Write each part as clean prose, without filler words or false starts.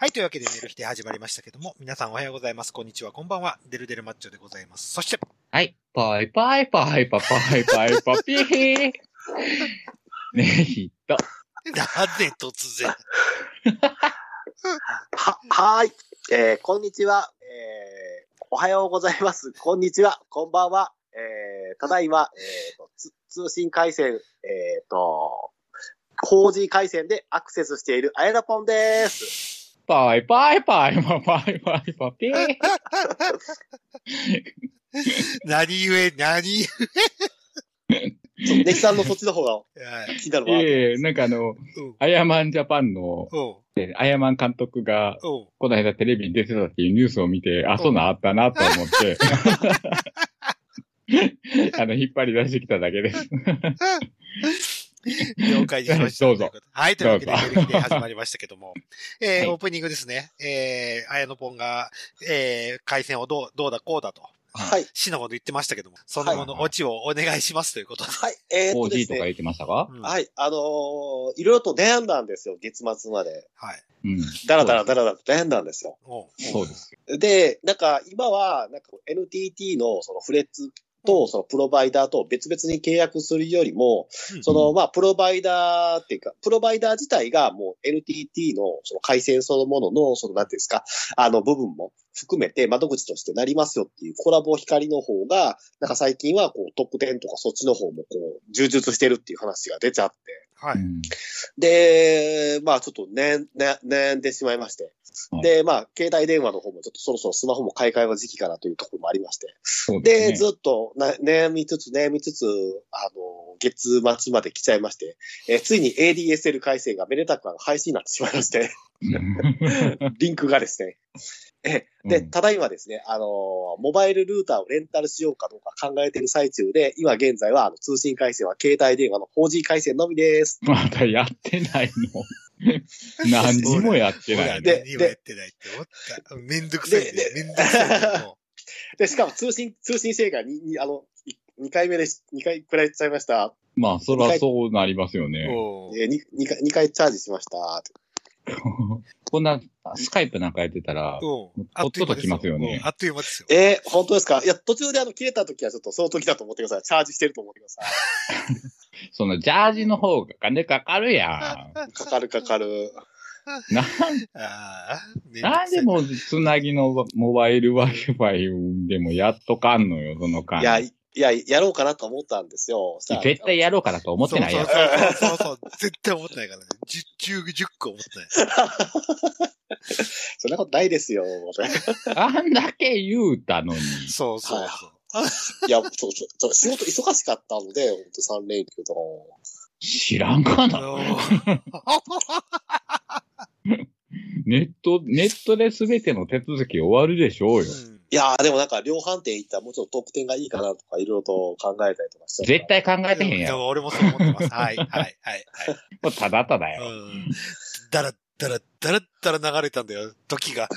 はい、というわけでメルヒテ始まりましたけども、皆さんおはようございます、こんにちは、こんばんは、デルデルマッチョでございます。そしてはい、パイパイパイパイパイパイパピーメルヒト。なぜ突然はーい、こんにちは、おはようございます、こんにちは、こんばんは、ただいま、通信回線、4G 回線でアクセスしているあやだぽんです。パイパイパイパイパイパイパピー何故ネキさんのそっちの方が気になるわ。なんかアヤマンジャパンのアヤマン監督がこの間テレビに出てたっていうニュースを見て、あ、そうなあったなと思って引っ張り出してきただけです了解しました。どうぞ。はい、というわけで、メルヒテ始まりましたけども、はい、オープニングですね。あやのぽんが、回線をどうだこうだと。はい。死のこと言ってましたけども、その後のオチをお願いしますということで。はい。4G とか言ってましたか、うん、はい。いろいろと悩んだんですよ、月末まで。はい。うん。だらだらと悩んだんですよ。そうです。で、なんか、今は、なんか NTT のそのフレッツ、と、そのプロバイダーと別々に契約するよりも、その、まあ、プロバイダーっていうか、プロバイダー自体がもう NTT のその回線そのものの、その、なんていうんですか、部分も含めて窓口としてなりますよっていうコラボ光の方が、なんか最近はこう、トップ10とかそっちの方もこう、充実してるっていう話が出ちゃって。はい。で、まあ、ちょっと悩んでしまいまして。で、まあ、携帯電話の方もちょっとそろそろスマホも買い替えの時期かなというところもありまして。で、ずっと悩みつつ、月末まで来ちゃいまして、ついに ADSL 回線がめでたく廃止になってしまいまして、リンクがですね。で、ただいまですね、モバイルルーターをレンタルしようかどうか考えている最中で、今現在は通信回線は携帯電話の 4G 回線のみです。まだやってないの何にもやってない、ね。何もやってないって思った。めんどくさいね。めんどくさいもで、しかも通信制限に、2回くらいしちゃいました。まあ、そらそうなりますよね。2回チャージしました。こんな、スカイプなんかやってたら、とっとと来ますよね。あっという間ですよ。本当ですか？いや、途中で切れた時はちょっとその時だと思ってください。チャージしてると思ってください。そのジャージの方が金かかるやん。かかる。なんでもつなぎのモバイル Wi-Fi でもやっとかんのよ、その間。いや、やろうかなと思ったんですよ。絶対やろうかなと思ってないやん。そう、絶対思ってないからね。10個思ってない。そんなことないですよ。あんだけ言うたのに。そう。いや、そう、仕事忙しかったので、ほんと3連休とかも。知らんかなネットで全ての手続き終わるでしょうよ。いやー、でもなんか量販店行ったらもうちょっと特典がいいかなとかいろいろと考えたりとかして。絶対考えてへんやん。俺もそう思ってます。はい。もうただただよ。だら流れたんだよ、時が。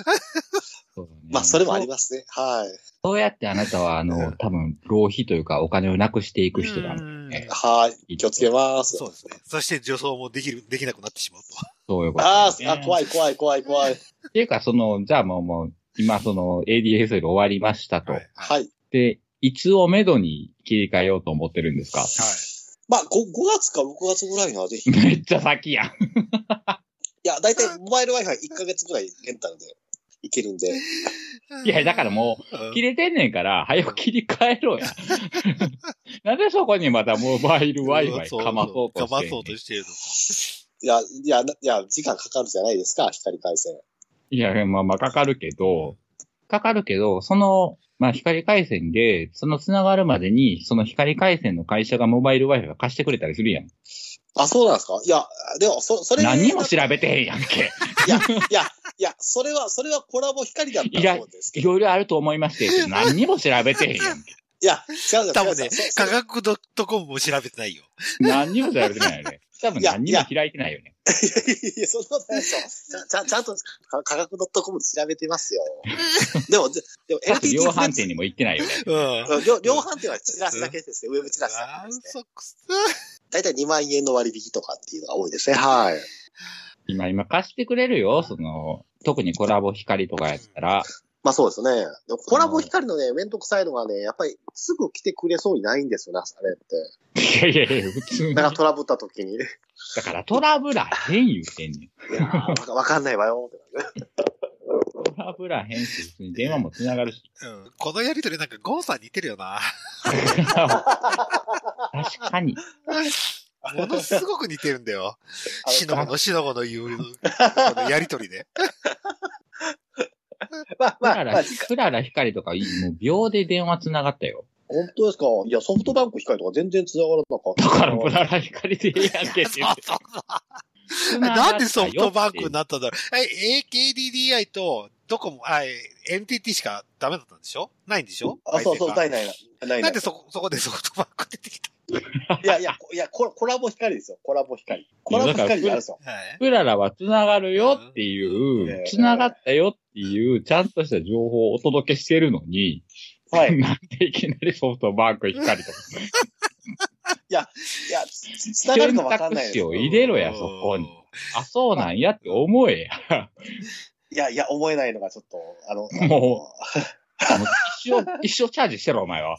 そうね、まあ、それもありますね。はい。そうやってあなたは、多分、浪費というか、お金をなくしていく人だもんね。はい。気をつけます。そうですね。そして、助走もできなくなってしまうと。そういうこと、ね。怖い。っていうか、じゃあもう、今、ADSL 終わりましたと。はい。で、いつをめどに切り替えようと思ってるんですか？はい。まあ、5月か6月ぐらいな、ぜひ。めっちゃ先やん。いや、だいたい、モバイル Wi-Fi 1ヶ月ぐらいレンタルで。いけるんで。いや、だからもう、切れてんねんから、早く切り替えろや。なんでそこにまたモバイル Wi-Fi かまそうとしてるの？いや、時間かかるじゃないですか、光回線。いや、まあ、かかるけど、まあ、光回線で、繋がるまでに、光回線の会社がモバイル Wi-Fi 貸してくれたりするやん。あ、そうなんですか？いや、でも、それ何も調べてへんやんけ。いや、それはコラボ光だったと思うんですけど。いろいろあると思いまして、何にも調べてへんやんけ。いや、多分ね、科学.comも調べてないよ。何にも調べてないよね。多分何にも開いてないよね。いや、そんなことないでしょ。ちゃんと科学.com で調べてますよ。でも、LTT 量販店にも行ってないよね。うん。量販店はチラシだけですね。ウェブチラシだけですね。だいたい2万円の割引とかっていうのが多いですね。はい。今貸してくれるよ、特にコラボ光とかやったら。まあそうですね。でもコラボ光のね、面倒くさいのがね、やっぱりすぐ来てくれそうにないんですよね、あれって。いやいやいや、普通に。だからトラブった時に。だからトラブらへん言うてんねん。いやー、わかんないわよって。トラブらへんって、別に電話もつながるし。うん。このやりとりなんかゴンさん似てるよな。確かに。ものすごく似てるんだよ。しのごの言う、このやりとりで。クララ光とか、もう秒で電話繋がったよ。本当ですか？いや、ソフトバンク光とか全然繋がらなかった。だからクララ光でええやんけって言って。なんでソフトバンクになったんだろう。AKDDI と、どこも、NTT しかダメだったんでしょ？ないんでしょ？あ、そうそう、ない。なんでそこでソフトバンク出てきた？いや、コラボ光ですよ。コラボ光なんですよ。クララは繋がるよっていう、繋がったよっていう、ちゃんとした情報をお届けしてるのに、はい。なんでいきなりソフトバンク光とか。いや、繋がるかわかんないです。選択肢を入れろや、そこに。あ、そうなんやって思えや。いや、思えないのがちょっと、もう。一生チャージしてろ、お前は。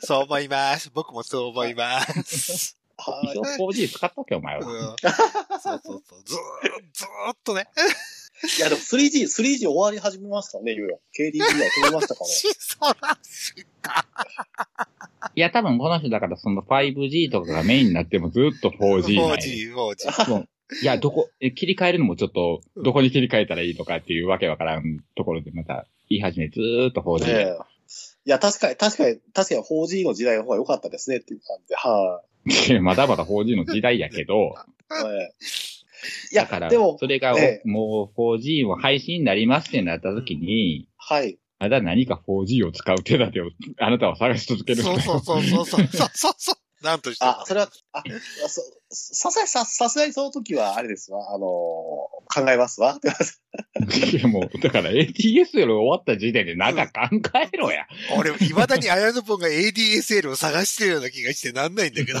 そう思います。僕もそう思います。一生 4G 使っとけ、お前は。うん、そう。ずーっとね。いや、でも 3G 終わり始めましたね、ゆうよ。KDDI 止めましたからね。そうらしいか。いや、多分この人だから、その 5G とかがメインになってもずーっと 4G。4G。いや、切り替えるのもちょっと、どこに切り替えたらいいとかっていうわけわからんところでまた言い始め、ずーっと 4G で。いや、確かに 4G の時代の方が良かったですねっていう感じで、はい。まだまだ 4G の時代やけど、いや、だから、それが、もう 4G を配信になりますってなった時に、はい。まだ何か 4G を使う手立てを、あなたは探し続ける。そう。なんとしても、ね、さすがにその時は、あれですわ、考えますわ。いや、もう、だから、ADSL 終わった時点で、なんか考えろや。俺、未だに綾野ポンが ADSL を探してるような気がしてなんないんだけど。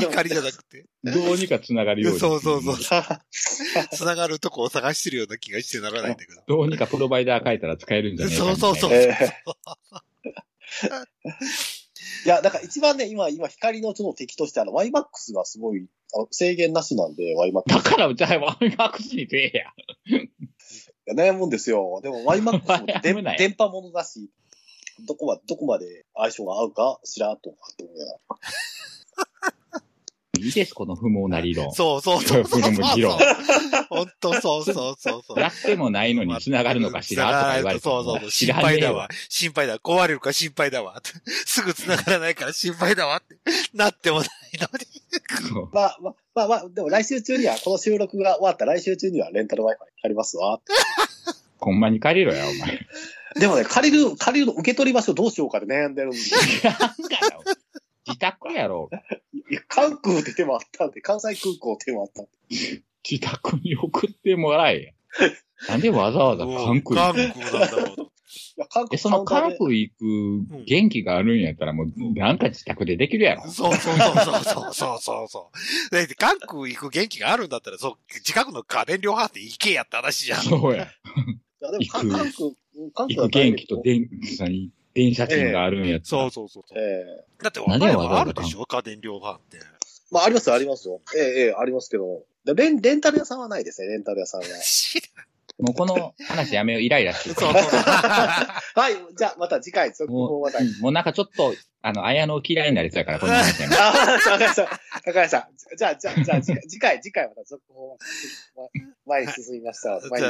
光じゃなくて。どうにか繋がるように。そう。繋がるとこを探してるような気がしてならないんだけど。どうにかプロバイダー変えたら使えるんじゃないかみたいな。そう。いや、だから一番ね、今、光のちょっと敵として、YMAX がすごい、制限なしなんで、YMAX。だから、じゃあ YMAX に出えや。いや、悩むんですよ。でも YMAX も電波ものだし、どこまで相性が合うか知らんと思う。いいです、この不毛な理論。そう。議論。本当そう。やってもないのに繋がるのかしらとか言われて。そう。心配だわ。壊れるか心配だわ。すぐ繋がらないから心配だわってなってもないのに。まあ、でも来週中には、この収録が終わった来週中にはレンタル Wi-Fi 借りますわ。ほんまに借りろや、お前。でもね、借りるの受け取り場所どうしようかで悩んでるんで。自宅やろ。いや、関空って手もあったんで、関西空港って手もあったんで。自宅に送ってもらえ。なんでわざわざ関空行くの？その関空行く元気があるんやったらもうなんか自宅でできるやろ。そう。だって関空行く元気があるんだったら、近くの家電量販店行けやって話じゃん。そうや。行く元気と電車賃があるんやったら。そう。だって我々あるでしょ？家電量販店。まあありますよ。ありますけど。レンタル屋さんはないですね、レンタル屋さんは。もうこの話やめよう、イライラしてる。はい、じゃあまた次回、もうなんかちょっと、綾野嫌いになりそうやから、この話やめよう。わかりました。じゃあ、次回また続報は、前に進みました。前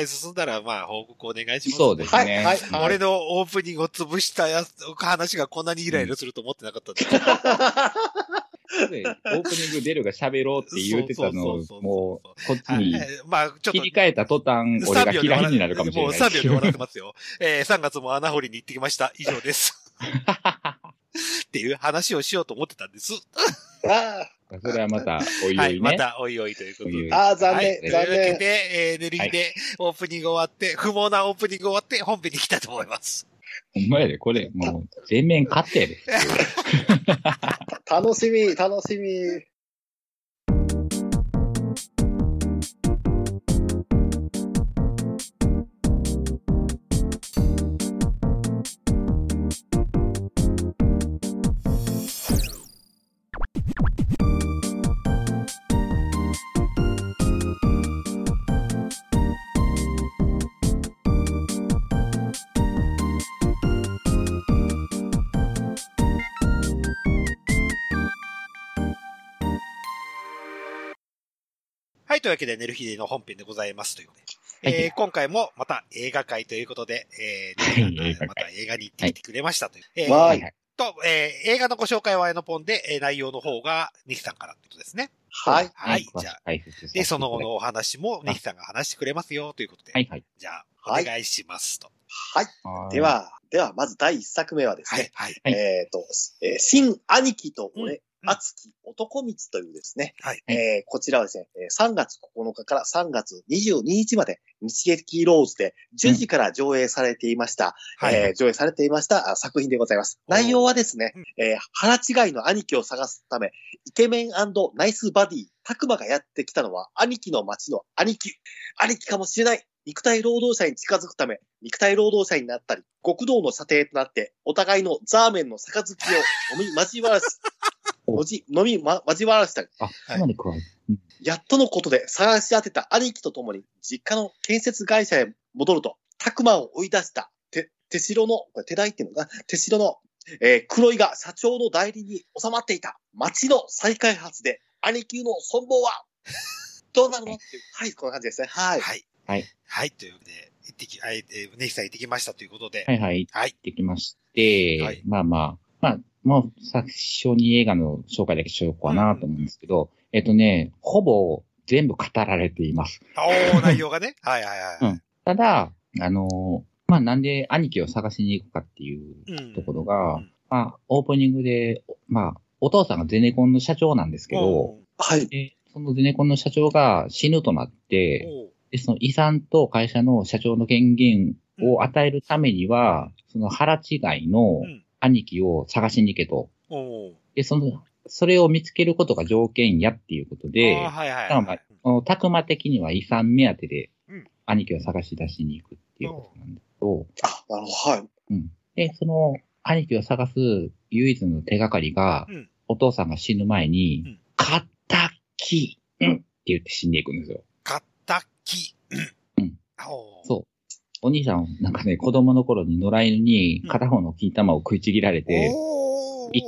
に進んだら、まあ、報告お願いします。そうですね。はい。俺のオープニングを潰した話がこんなにイライラすると思ってなかったんだ。オープニング出るが喋ろうって言ってたのを、もう、こっちに切り替えた途端、俺が嫌いになるかもしれない。もう3秒で笑ってますよ。3月も穴掘りに行ってきました。以上です。っていう話をしようと思ってたんです。それはまた、おいおいね。はい、また、おいおいということで。残念。というわけで、ぬるいで、オープニング終わって、不毛なオープニング終わって、本編に行きたいと思います。ほんまやで、これ、もう、全面勝ってやで。楽しみ。はい、というわけで寝る日の本編でございますということで、今回もまた映画会ということで、また映画に行ってきてくれましたという。映画のご紹介はあやのぽんで、内容の方がニキさんからってことですね。はい。はい。じゃあ、で、その後のお話もニキさんが話してくれますよということで。はいはい。じゃあ、お願いしますと。はい。では、まず第一作目はですね。はい。新兄貴と俺、熱き男道というですね。はい。こちらはですね、3月9日から3月22日まで、日劇ローズで10時から上映されていました。上映されていました作品でございます。内容はですね、腹違いの兄貴を探すため、イケメン&ナイスバディ、タクマがやってきたのは、兄貴の町の兄貴。兄貴かもしれない。肉体労働者に近づくため、肉体労働者になったり、極道の査定となって、お互いのザーメンの杯を飲み交わらせたり、やっとのことで探し当てた兄貴と共に実家の建設会社へ戻ると、タクマを追い出した手代っていうのが、黒井が社長の代理に収まっていた町の再開発で兄貴の存亡はどうなるのっていう、はい、こんな感じですね。はい。はい。はい。はい、というわけで、ネヒさん行ってきましたということで。はいはい。はい。行ってきまして、はい、まあ、最初に映画の紹介だけしようかなと思うんですけど、ほぼ全部語られています。内容がね。はいはいはい。うん。ただ、まあ、なんで兄貴を探しに行くかっていうところが、まあ、オープニングで、まあ、お父さんがゼネコンの社長なんですけど、はい。そのゼネコンの社長が死ぬとなって、で、その遺産と会社の社長の権限を与えるためには、その腹違いの兄貴を探しに行けと。で、それを見つけることが条件やっていうことで、たくま的には遺産目当てで兄貴を探し出しに行くっていうことなんですけど。はい。うん。で、その兄貴を探す唯一の手がかりが、お父さんが死ぬ前に、仇って言って死んでいくんですよ。うん。そう。お兄さん、なんかね、子供の頃に野良犬に片方の金玉を食いちぎられて、1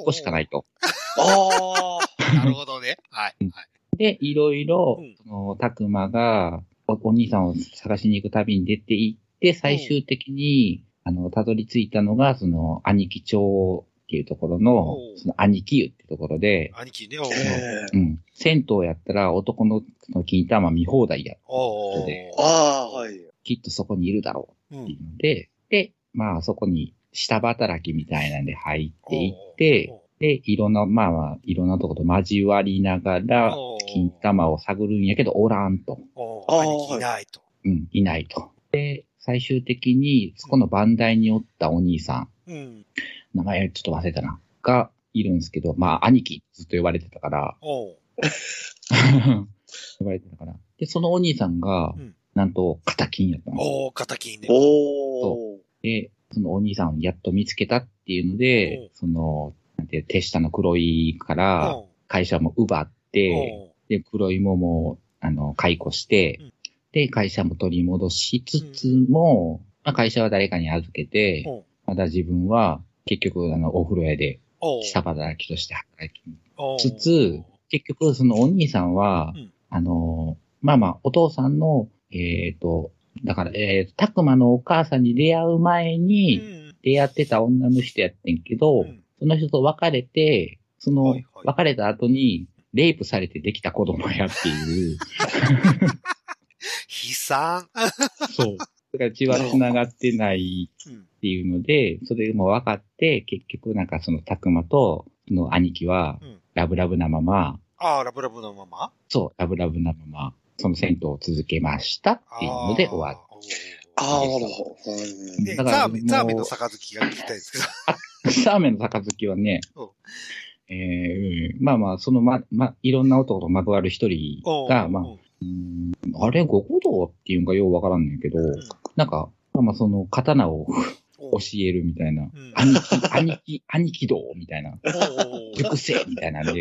個しかないと。なるほどね。はい。で、いろいろ、その、たくまが、お兄さんを探しに行く旅に出て行って、最終的に、たどり着いたのが、その、兄貴町っていうところの、その、兄貴湯ってところで、兄貴ね、うん。銭湯やったら男の金玉見放題や。はい。きっとそこにいるだろうっていうので、で、まあそこに下働きみたいなんで入っていって、で、いろんなとこと交わりながら、金玉を探るんやけど、おらんと。いないと。うん、いないと。で、最終的に、そこの番台におったお兄さん。名前ちょっと忘れたな。が、いるんですけど、まあ、兄貴ずっと呼ばれてたから。呼ばれてたから。で、そのお兄さんが、なんと、仇金やったんです。仇金で。で、そのお兄さんをやっと見つけたっていうので、その、なんて、手下の黒井から、会社も奪って、で、黒井ももう、解雇して、で、会社も取り戻しつつも、まあ、会社は誰かに預けて、まだ自分は、結局、お風呂屋で、下働きとして働きつつ、結局、そのお兄さんは、お父さんの、だから、たくまのお母さんに出会う前に、出会ってた女の人やってんけど、その人と別れて、別れた後に、レイプされてできた子供やっていう。悲惨。そう。それが血は繋がってないっていうので、それも分かって、結局なんかそのたくまと、の兄貴は、ラブラブなまま。ラブラブなまま？そう、ラブラブなまま、その銭湯を続けましたっていうので終わって。なるほど。で、ザーメンの杯が聞きたいですけど。ザーメンの杯はね、そのいろんな男とまぐわる一人が、あれ、極道っていうんかようわからんねんけど、なんか、その刀を、教えるみたいな。兄貴道みたいな。熟成みたいなんで。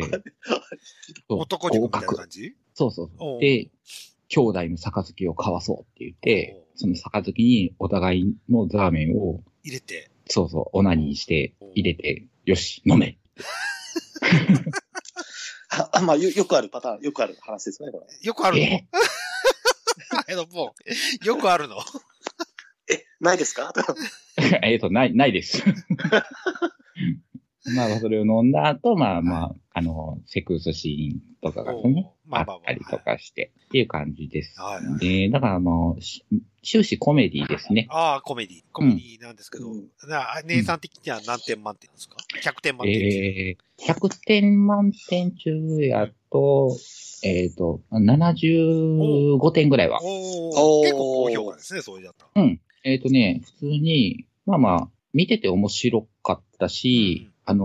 男塾みたいな感じ？そう。で、兄弟の杯を交わそうって言って、その杯にお互いのザーメンを入れて。オナニーして、入れて、よし、飲め。まあ、よくあるパターン、よくある話ですね、これ。よくあるのもう、よくあるのないですかないです。まあ、それを飲んだ後、まあ、セックスシーンとかがね、あったりとかして、っていう感じです。で、だから、終始コメディですね。ああ、コメディなんですけど、姉さん的には何点満点ですか？ 100 点満点。100点満点中やと、75点ぐらいは。結構高評価ですね、そういうだったら。うん。普通に、まあ、見てて面白かったし、なん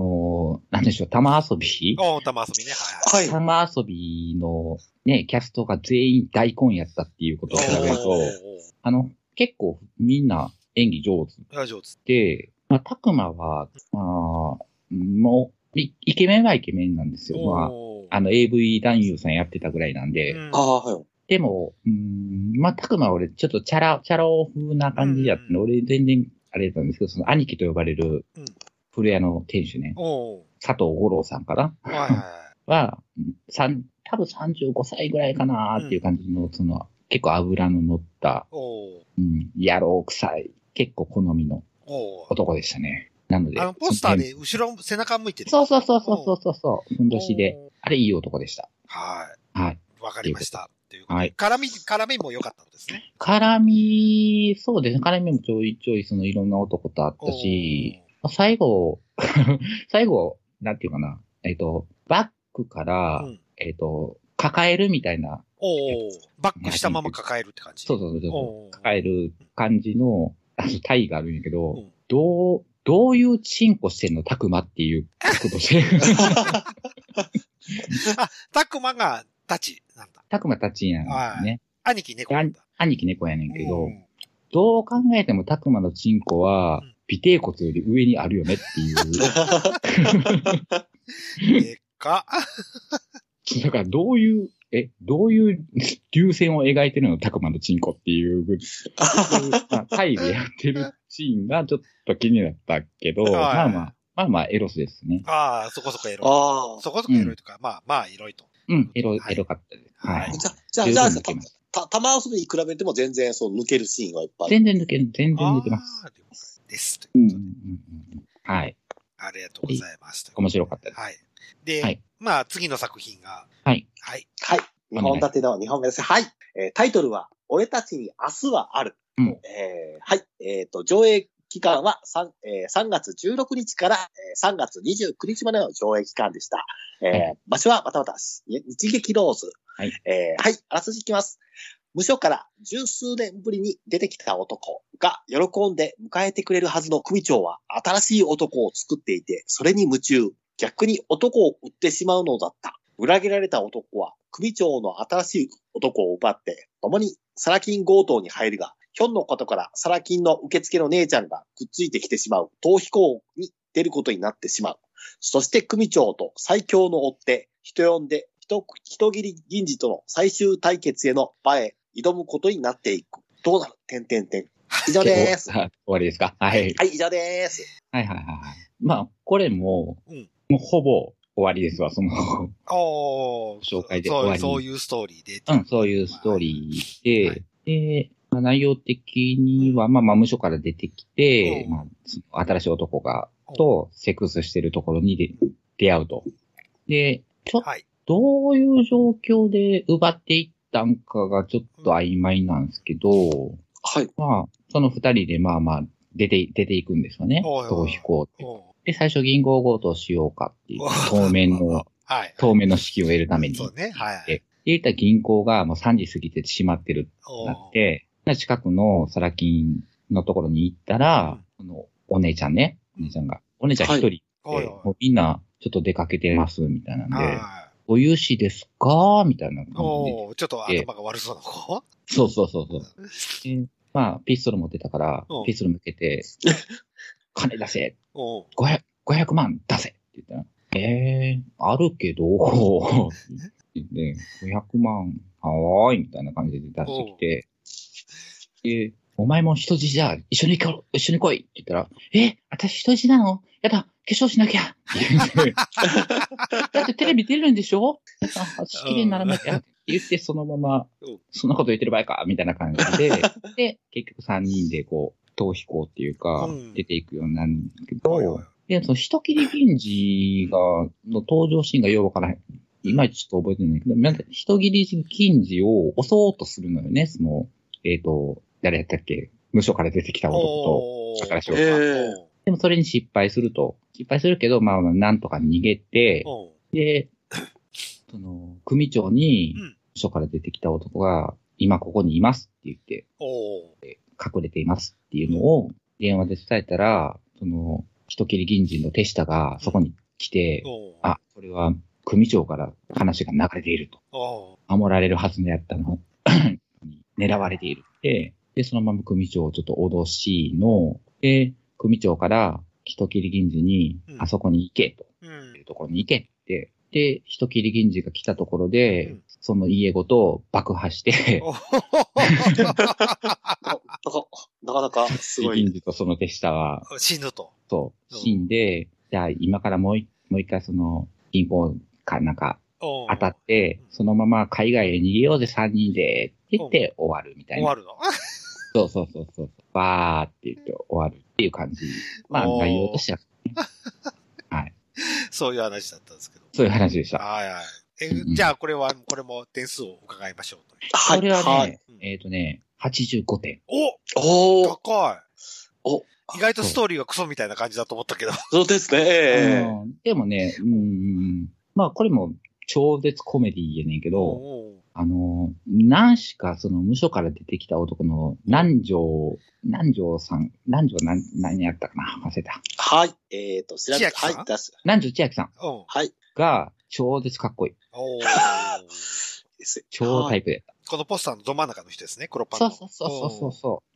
でしょう、玉遊び？玉遊びね、はい。玉遊びのね、キャストが全員大根やったっていうことを比べると、結構みんな演技上手。上手。で、まあ、たくまは、まあ、もう、イケメンはイケメンなんですよ。まあ、AV 男優さんやってたぐらいなんで。ああ、はい。でも、まあ、たくまは俺、ちょっとチャラオ風な感じやったの。俺、全然、あれだったんですけど、その兄貴と呼ばれる、古屋の店主ね、佐藤五郎さんかなは、多分35歳ぐらいかなっていう感じの、その、結構油の乗った、野郎臭い、結構好みの男でしたね。なので。ポスターで後ろ、背中向いてる。そう。ふんどしで。あれ、いい男でした。はい。わかりました。はい。絡みも良かったんですね。そうですね。絡みもちょいちょい、その、いろんな男とあったし、最後、なんていうかな、バックから、抱えるみたいな。バックしたまま抱えるって感じ。そう。抱える感じの、体位があるんやけど、どういうチンコしてんの、たくまっていうことしてる。あ、たくまがたちなんだ。たくまたちなんですね。兄貴猫やねんけど、どう考えてもたくまのチンコは、尾てい骨より上にあるよねっていう。でかっ。だからどういう流線を描いてるのたくまのチンコっていう、会でやってるシーンがちょっと気になったけど、まあエロスですね。ああ、そこそこエロいとか、まあエロいと。エロかったです。はい。じゃあ、玉遊びに比べても全然そう抜けるシーンはいっぱいある。全然抜けます。です。はい。ありがとうございます。面白かったです。はい。で、まあ、次の作品が。はい。2本立ての2本目です。はい。タイトルは、俺たちに明日はある。はい。上映期間は3月16日から3月29日までの上映期間でした。場所はまたまた、日劇ローズ。はい。はい。あらすじいきます。無所から十数年ぶりに出てきた男が喜んで迎えてくれるはずの組長は新しい男を作っていて、それに夢中。逆に男を売ってしまうのだった。裏切られた男は組長の新しい男を奪って、共にサラ金強盗に入るが、ひょんのことからサラ金の受付の姉ちゃんがくっついてきてしまう逃避行に出ることになってしまう。そして組長と最強の追って、人呼んで人斬り銀次との最終対決への場へ、挑むことになっていく。どうなる？以上です。終わりですか？はい。はい、以上です。はい。まあ、これも、もうほぼ終わりですわ、その、紹介で終わり。そういうストーリーで。そういうストーリーで、で、内容的には、まあ、無所から出てきて、新しい男とセックスしてるところに出会うと。で、どういう状況で奪っていって、なんかがちょっと曖昧なんですけど、まあ、その二人でまあ、出ていくんですよね。逃避行って。で、最初銀行強盗しようかっていう、当面の資金を得るために。そうね。で、言った銀行がもう3時過ぎて閉まってるってなって、近くのサラ金のところに行ったら、お姉ちゃん一人で、もうみんなちょっと出かけてます、みたいなんで、お融資ですかみたいな感じで。ちょっと頭が悪そうな子？そう。まあ、ピストル持ってたから、ピストル向けて、金出せ！500万出せって言ったら、あるけど、500万、はーいみたいな感じで出してきて、お前も人質じゃ、一緒に来いって言ったら、私人質なの？やだ、化粧しなきゃだってテレビ出るんでしょ？私綺麗にならなきゃって言って、そのまま、そんなこと言ってる場合かみたいな感じで、で、結局3人でこう、逃避行っていうか、出ていくようになるんだけど、で、その人斬り源氏の登場シーンがようわからない。いまいちちょっと覚えてないけど、人斬り源氏を襲おうとするのよね、その、誰やったっけ？無所から出てきた男と、宝城が。でもそれに失敗するけど、まあ、なんとか逃げて、で、その、組長に、無所から出てきた男が、今ここにいますって言って、隠れていますっていうのを電話で伝えたら、その、人斬り銀人の手下がそこに来て、あ、これは組長から話が流れていると。守られるはずのやったの狙われているって、で、そのまま組長をちょっと脅しの、で、組長から人斬り銀次に、あそこに行けと、いうところに行けって、で、人斬り銀次が来たところで、その家ごと爆破して、なかなかすごい。銀次とその手下は、死ぬと。そう、死んで、じゃあ今からもう一回その銀行かなんか当たって、そのまま海外へ逃げようぜ3人で、って言って終わるみたいな。終わるのそう。バーって言って終わるっていう感じ。まあ内容としては、ね。はい。そういう話だったんですけど。そういう話でした。はい。じゃあこれも点数を伺いましょうと。はい。これはね、はい、85点。お高い。意外とストーリーがクソみたいな感じだと思ったけど。そうですね。でもね、まあこれも超絶コメディーやねんけど、何しかその無所から出てきた男の何やったかな忘れた。はい。調べた。はい。南條千秋さん。はい。が、超絶かっこいい。超タイプで。このポスターのど真ん中の人ですね、黒パンの。そ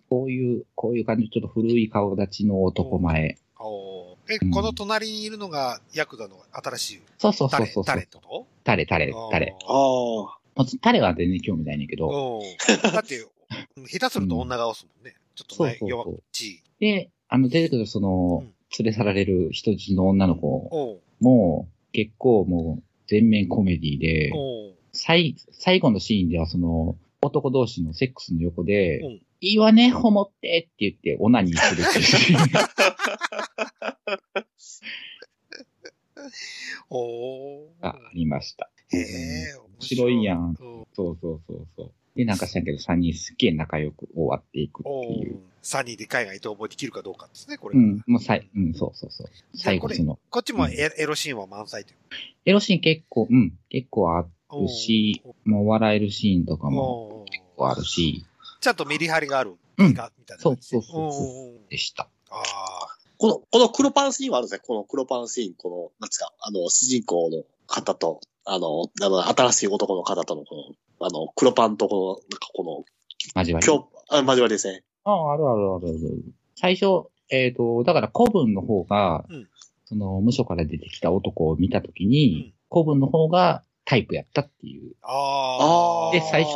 う。こういう感じ、ちょっと古い顔立ちの男前。この隣にいるのが、ヤクザの新しい。そう。タレ。タレは全然興味ないねんけど。だって、下手すると女顔すもんね。ちょっとね、弱っちい。で、出てくるその、連れ去られる人質の女の子も、結構もう、全面コメディで、最後のシーンではその、男同士のセックスの横で、いいわね、ホモってって言って、オナニーするっていうシーン。ありました。面白いやん。そう。で、なんかしたけど、3人すっげえ仲良く終わっていくっていう。3人で海外逃亡できるかどうかですね、これ。そう。最後の。こっちもエロシーンは満載という。エロシーン結構あるし、もう笑えるシーンとかも結構あるし。ちゃんとメリハリがある。みたいな。そう。でした。この黒パンシーンはあるんですね。この黒パンシーン、この、なんですか、主人公の方と、新しい男の方との、この、黒パンとこの、なんかこの、交わりですね。ある。最初、だから古文の方が、その、無所から出てきた男を見たときに、古文の方がタイプやったっていう。で、最初、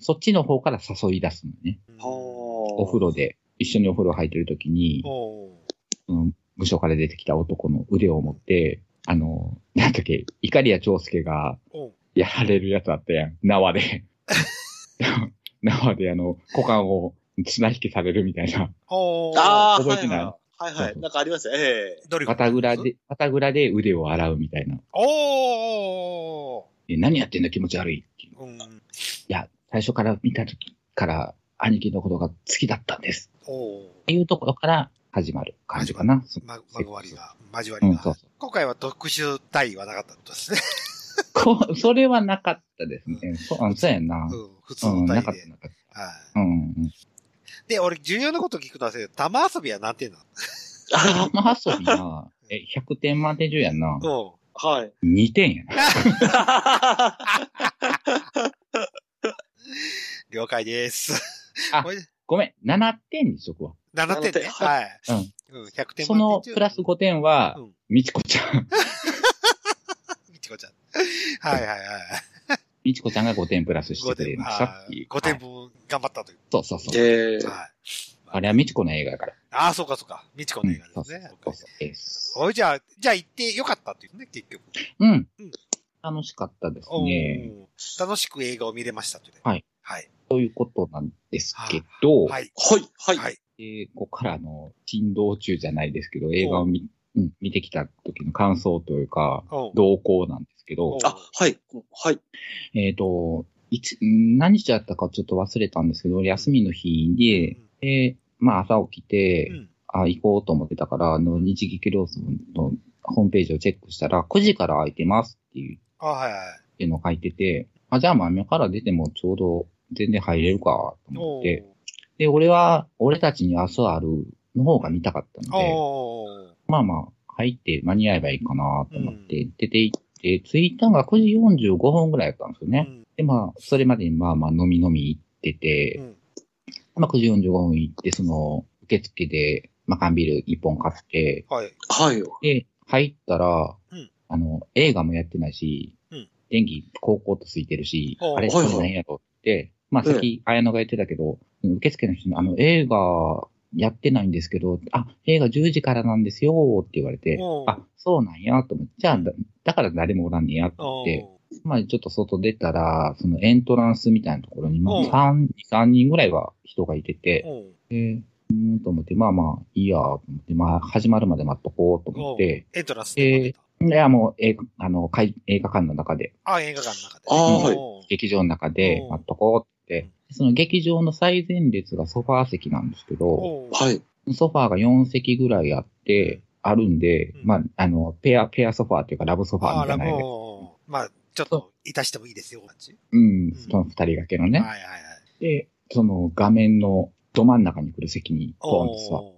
そっちの方から誘い出すのね。お風呂で、一緒にお風呂入ってるときに、無所から出てきた男の腕を持って、なんだっけ、いかりや長介が、やられるやつあったやん。縄で股間を綱引きされるみたいな。覚えてない？はい。なんかありましたね。肩ぐらで腕を洗うみたいな。何やってんだ気持ち悪いっていう。いや、最初から見た時から兄貴のことが好きだったんです。っていうところから、始まる感じかな。交わりが。今回は特殊対はなかったことですね。それはなかったですね。そうやんな。普通の対で。で、俺重要なこと聞くのは、玉遊びは何点なの？玉遊びは、100点満点中やんな。はい。2点やな。了解です。あ、ごめん、7点にしとくわ。7点ね。はい。100点。そのプラス5点は、みちこちゃん。はい。いちこちゃんが5点プラスしてくれましたっていう。5点分頑張ったという。そうそうそう。はい。あれはみちこの映画から。ああ、そうかそうか。みちこの映画ですね。そうそうです。おい、じゃあ行ってよかったっていうね、結局。うん。楽しかったですね。楽しく映画を見れましたというね。はい。はい。ということなんですけど、はい。はい。はい。ここから珍道中じゃないですけど、映画を見てきた時の感想というか、動向なんですけど。あ、はい。はい。何日だったかちょっと忘れたんですけど、休みの日で、まあ朝起きて、行こうと思ってたから、日劇ローソンのホームページをチェックしたら、9時から空いてますっていう、っていうのを書いてて、あ、じゃあまあ今から出てもちょうど全然入れるかと思って、で、俺たちに明日あるの方が見たかったので、まあまあ入って間に合えばいいかなと思って、出て行って、着いたのが9時45分ぐらいだったんですよね。で、まあ、それまでにまあまあ飲み行ってて、まあ、9時45分行って、受付で、まあ、缶ビール1本買って、はい。で、入ったら、映画もやってないし、電気、高校とついてるし、あれ、これ何やろって、まあ、さっき、綾野が言ってたけど、受付の人に、映画やってないんですけど、あ、映画10時からなんですよ、って言われて、あ、そうなんや、と思って、じゃあ、だから誰もおらんねや、って。まあちょっと外出たら、エントランスみたいなところに、まあ3人ぐらいは人がいてて、と思って、まあまあいいや、と思って、まあ始まるまで待っとこうと思って、エントランスでいや、もう映画館の中で。あ、映画館の中で。劇場の中で待っとこうって、劇場の最前列がソファー席なんですけど、ソファーが4席ぐらいあるんで、まあ、ペアソファーっていうかラブソファーみたいな。まあちょっと、いたしてもいいですよ、感じ。うん、その二人掛けのね。はい。で、画面のど真ん中に来る席に、ポンと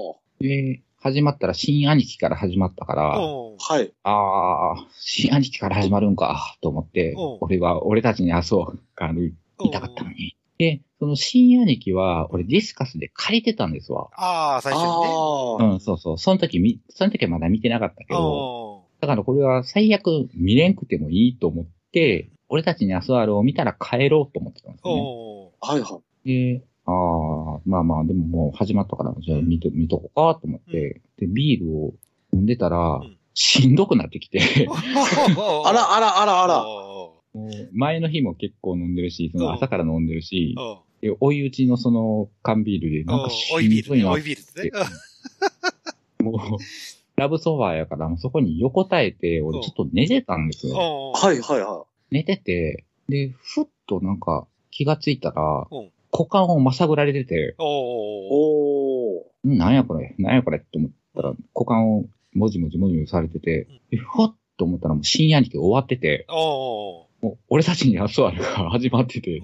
座る。で、始まったら、新兄貴から始まったから、はい。あー、新兄貴から始まるんか、と思って、俺たちに明日を見たかったのに。で、新兄貴は、俺ディスカスで借りてたんですわ。あー、最初にね。うん、そうそう。その時はまだ見てなかったけど、だからこれは最悪見れんくてもいいと思って、俺たちに明日あるを見たら帰ろうと思ってたんですね。で、まあまあ、でももう始まったから、じゃあ見とこうかと思って、で、ビールを飲んでたら、しんどくなってきて。あら。前の日も結構飲んでるし、朝から飲んでるし、で、追い打ちの缶ビールで、なんかしんどいなって。追いビールですね。もう、ラブソファーやから、そこに横たえて、俺ちょっと寝てたんですよ。寝てて、で、ふっとなんか気がついたら、股間をまさぐられてて、なんやこれって思ったら、股間をもじもじされてて、ふっと思ったらもう深夜に終わってて、もう俺たちに明日あるが始まってて、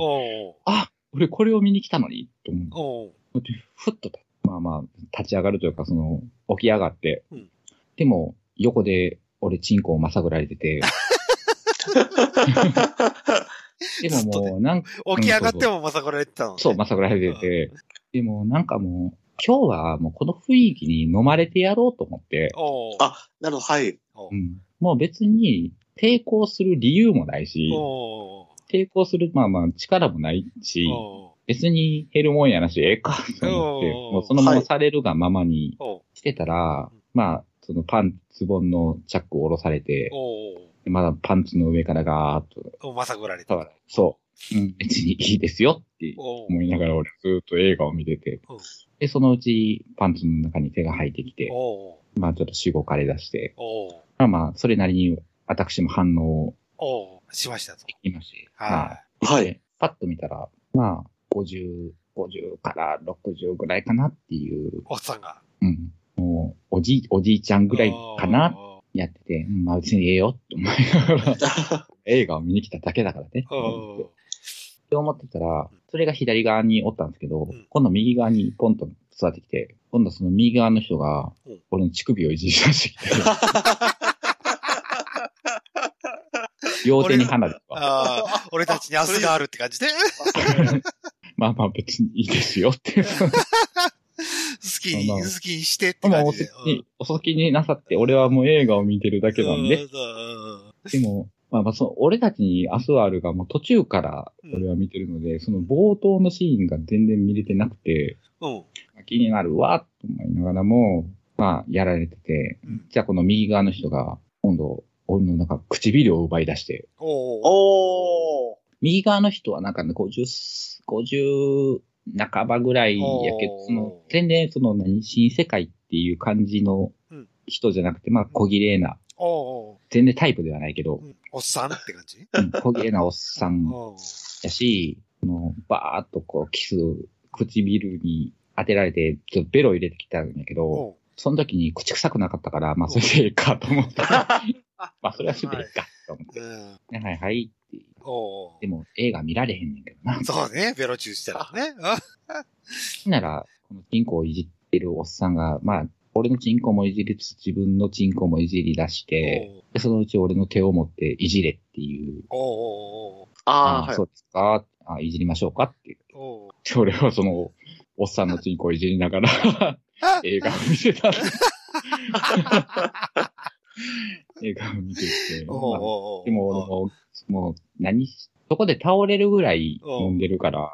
あ、俺これを見に来たのに、と思って、ふっとまあ、立ち上がるというか、起き上がって、でも、横で、俺、チンコをまさぐられてて。でももう、起き上がってもまさぐられてたの。そう、まさぐられてて。でも、なんかもう、今日はもうこの雰囲気に飲まれてやろうと思って。あ、なるほど、はい。もう別に、抵抗する理由もないし、抵抗する、まあまあ、力もないし、別に減るもんやなし、ええか、と思って、もうそのままされるがままにしてたら、まあ、パンツボンのチャックを下ろされて、まだパンツの上からガーッと。まさぐられて。そう。別にいいですよって思いながら俺ずっと映画を見てて、で、そのうちパンツの中に手が入ってきて、まあちょっとしごかれ出して、まあそれなりに私も反応をしましたと。はい。パッと見たら、まあ、50から60ぐらいかなっていう。おっさんが。もう、おじいちゃんぐらいかなやってて、まあ別にええよって思いながら、映画を見に来ただけだからね。って思ってたら、それが左側におったんですけど、今度右側にポンと座ってきて、今度その右側の人が、俺の乳首をいじり出してきて。両手に花ですわ。俺たちに明日があるって感じで。まあまあ別にいいですよって。好きにしてって感じで。お好きになさって、俺はもう映画を見てるだけなんで。でも、まあ、その俺たちにアスワールがもう途中から俺は見てるので、うん、その冒頭のシーンが全然見れてなくて、うん、気になるわと思いながらも、まあ、やられてて、うん、じゃあこの右側の人が今度俺のなんか唇を奪い出して、おー、右側の人はなんかね、50半ばぐらいやけど、その全然その何新世界っていう感じの人じゃなくて、まあ小綺麗な、うん、全然タイプではないけど、うん、おっさんって感じ、うん、小綺麗なおっさんやし、のバーっとこうキスを唇に当てられてちょっとベロ入れてきたんだけど、その時に口臭くなかったから、まあそれでいいかと思って、まあそれはすべていいかと思って、はい、はいはいって。でも映画見られへんねんけどな。そうね、ベロチューしたらね。なら、このチンコをいじってるおっさんが、まあ、俺のチンコもいじりつつ自分のチンコもいじり出して、でそのうち俺の手を持っていじれっていう。ああ、そうですか、はい、あ、いじりましょうかっていう。で、俺はその、おっさんのチンコをいじりながら、映画を見てた。映画を見てて。まあ、でも俺も、もう何そこで倒れるぐらい飲んでるから、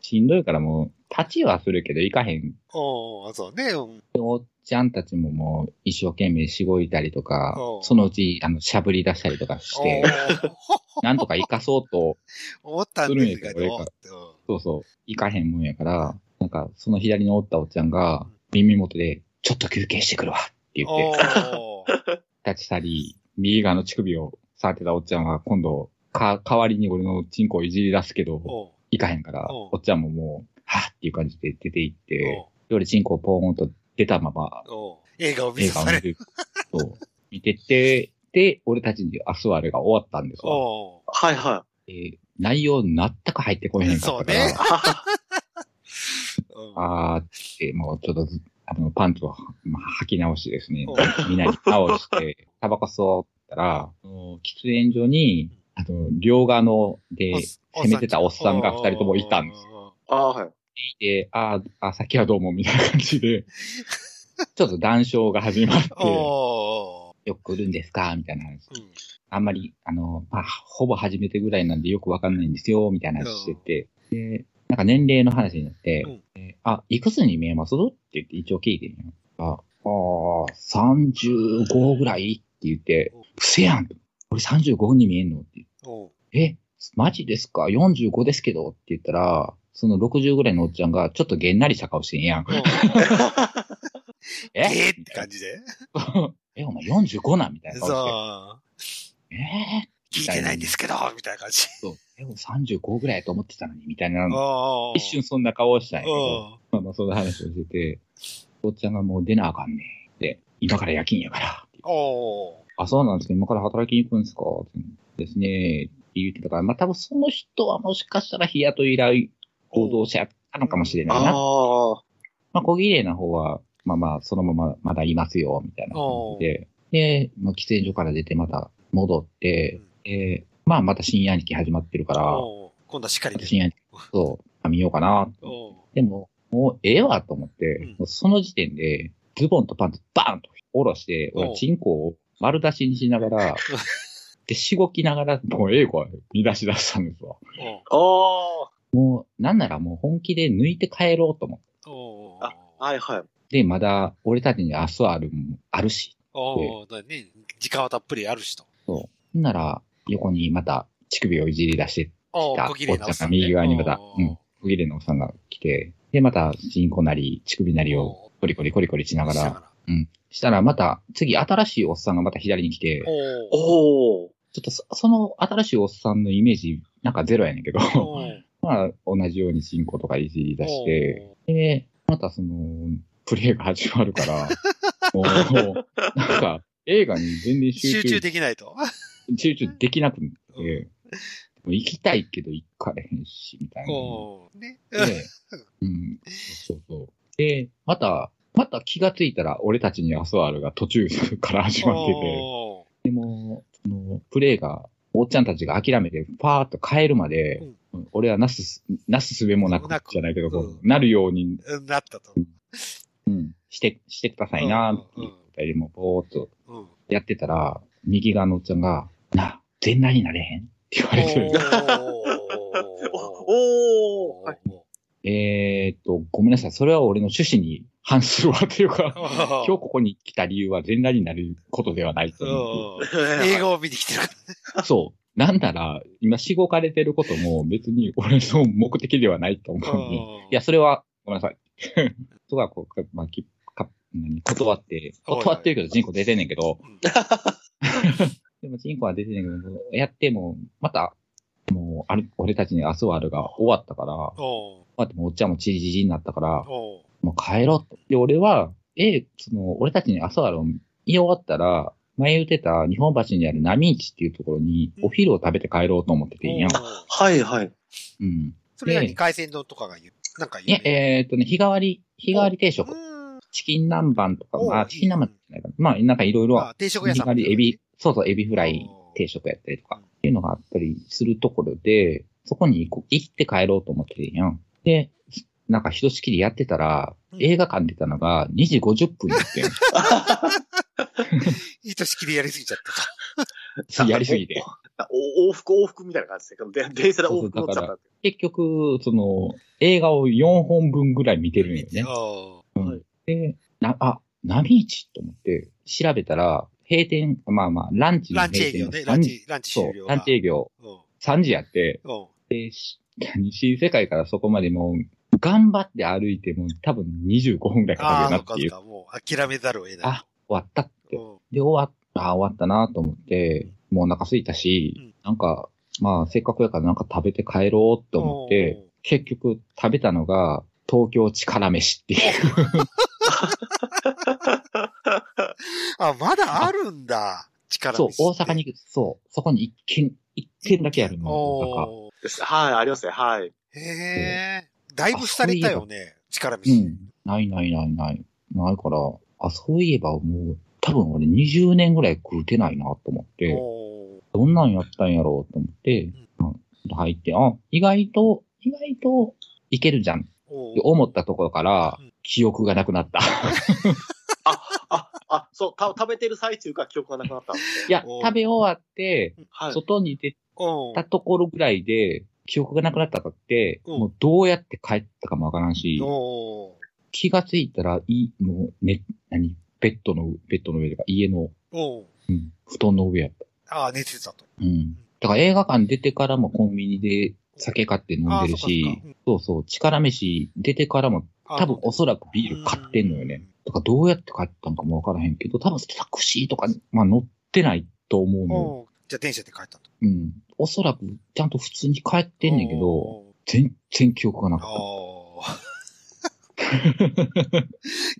しんどいからもう立ちはするけど行かへん。そうね。おっちゃんたちももう一生懸命しごいたりとか、そのうちしゃぶり出したりとかして、なんとか行かそうとするんやけど、そうそう行かへんもんやから、なんかその左のおったおっちゃんが耳元でちょっと休憩してくるわって言って立ち去り、右側の乳首を触ってたおっちゃんは今度代わりに俺のチンコをいじり出すけど行かへんから、おっちゃんももうはぁっていう感じで出て行って、俺チンコをポーンと出たまま映画を見されると見てて、で俺たちにアスワルが終わったんですわ。はいはい。内容全く入ってこへんかったから、そうねあーってもうちょっとパンツを吐き直しですね、みんなに直してタバコ吸おうたら、喫煙所に、両側ので攻めてたおっさんが二人ともいたんですよ。あ、はい。で、あ、先はどうもみたいな感じで、ちょっと談笑が始まって、よく来るんですかみたいな話。うん、あんまり、まあ、ほぼ初めてぐらいなんでよくわかんないんですよ、みたいな話してて、で、なんか年齢の話になって、うん、いくつに見えますって言って一応聞いてみよう。35ぐらいって言って、不正やんと。俺35に見えんのって言って。え、マジですか ?45 ですけどって言ったら、その60ぐらいのおっちゃんがちょっとげんなりした顔してんやん。えって感じで。お前45なんみたいな顔して。聞いてないんですけどみたいな感じ。そう。35ぐらいやと思ってたのにみたいな。一瞬そんな顔したんやけど。まあまあそんな話をしてて、おっちゃんがもう出なあかんねんって。今から夜勤やから。そうなんですけど、今から働きに行くんですかってですね、って言ってたから、まあ、多分その人はもしかしたら日雇い労働者やったのかもしれないな。まあ、小綺麗な方は、まあまあ、そのまままだいますよ、みたいな感じで。で、まあ、喫煙所から出てまた戻って、まあ、また深夜に始まってるから、今度はしっかりです。深夜に、そう、見ようかなと。でも、もうええわと思って、うん、その時点で、ズボンとパンツバーンと下ろして、俺、チンコを丸出しにしながら、で、しごきながら、もう英語は見出し出したんですわ。もう、なんならもう本気で抜いて帰ろうと思って。はいはい。で、まだ、俺たちに明日あるし。だね。時間はたっぷりあるしと。そう。なら、横にまた、乳首をいじり出してきた、おっちゃんが右側にまた、小切れのおっさんが来て、で、また、チンコなり、乳首なりを、コリコリコリコリしながら。うん。したらまた、次新しいおっさんがまた左に来て。ちょっとその新しいおっさんのイメージ、なんかゼロやねんけど。まあ、同じようにチンコとかいじり出して。で、またその、プレイが始まるから。なんか、映画に全然集中できないと。集中できなくて。行きたいけど行かれへんし、みたいな。ね。うん。そうそう。で、また気がついたら俺たちにアスワールが途中から始まってて、でも、そのプレイが、おっちゃんたちが諦めて、パーッと帰るまで、俺はなすすべもなくじゃないけど、なるように、なったと。うん。してくださいなーって言ったりも、ぼーっとやってたら、右側のおっちゃんが、なあ、全裸になれへんって言われてる。おー、はい、ごめんなさい。それは俺の趣旨に反するわというか、今日ここに来た理由は全裸になることではないと思って。映画を見てきてるからね。そう。なんなら、今しごかれてることも別に俺の目的ではないと思うんで、いや、それは、ごめんなさい。とか、こう、まあ、断ってるけど、人口出てんねんけど、でも人口は出てんねんけど、やっても、また、もう、俺たちに明日はあるが終わったから、まあ、でもおっちゃんもチリチリになったから、もう帰ろうって。俺は、俺たちに明日はあるを言い終わったら、前言ってた日本橋にある並市っていうところにお昼を食べて帰ろうと思っててんやん。はいはい。うん。それなりに海鮮丼とかがなんか言う、ね。日替わり定食。チキン南蛮とか、まあチキン南蛮じゃないかな。まあなんかいろいろ。定食屋さん。エビフライ定食やったりとかっていうのがあったりするところで、そこに行って帰ろうと思っててんやん。で、なんかひとしきりやってたら、映画館出たのが2時50分やってん。いい年切りやりすぎちゃった。やりすぎて。往復みたいな感じで、電車で往復乗っちゃった。結局、その、映画を4本分ぐらい見てるんよね。うん、で、並市と思って調べたら、閉店、まあまあ、ランチの閉店が。ランチ終了。ランチ営業。3時やって、で、新世界からそこまでもう、頑張って歩いても多分25分ぐらいかかるなっていう。ああ、もう諦めざるを得ない。終わったって。で、終わったなと思って、もうお腹空いたし、なんか、まあ、せっかくやからなんか食べて帰ろうと思って、結局食べたのが、東京力飯っていう。あ、まだあるんだ。力飯。そう、大阪に、そう、そこに一軒だけあるの、大阪。はい、ありますね、はい。へぇ、だいぶ廃れたよね、力飯。うん。ない。ないから、そういえばもう、多分俺20年ぐらい食うてないなと思って、どんなんやったんやろうと思って、入って、意外といけるじゃんって思ったところから、記憶がなくなった。そう、食べてる最中から記憶がなくなった。いや、食べ終わって、外に出たところぐらいで、記憶がなくなったかって、もうどうやって帰ったかもわからんし、気がついたら、もう、ベッドの上とか、家の、布団の上やった。ああ、寝てたと。うん。だから映画館出てからもコンビニで酒買って飲んでるし、そう、力飯出てからも、多分おそらくビール買ってんのよね。だからどうやって帰ったんかもわからへんけど、多分タクシーとか、まあ乗ってないと思うのよ。じゃあ電車で帰ったと。うん。おそらく、ちゃんと普通に帰ってんねんけど、全然記憶がなかった。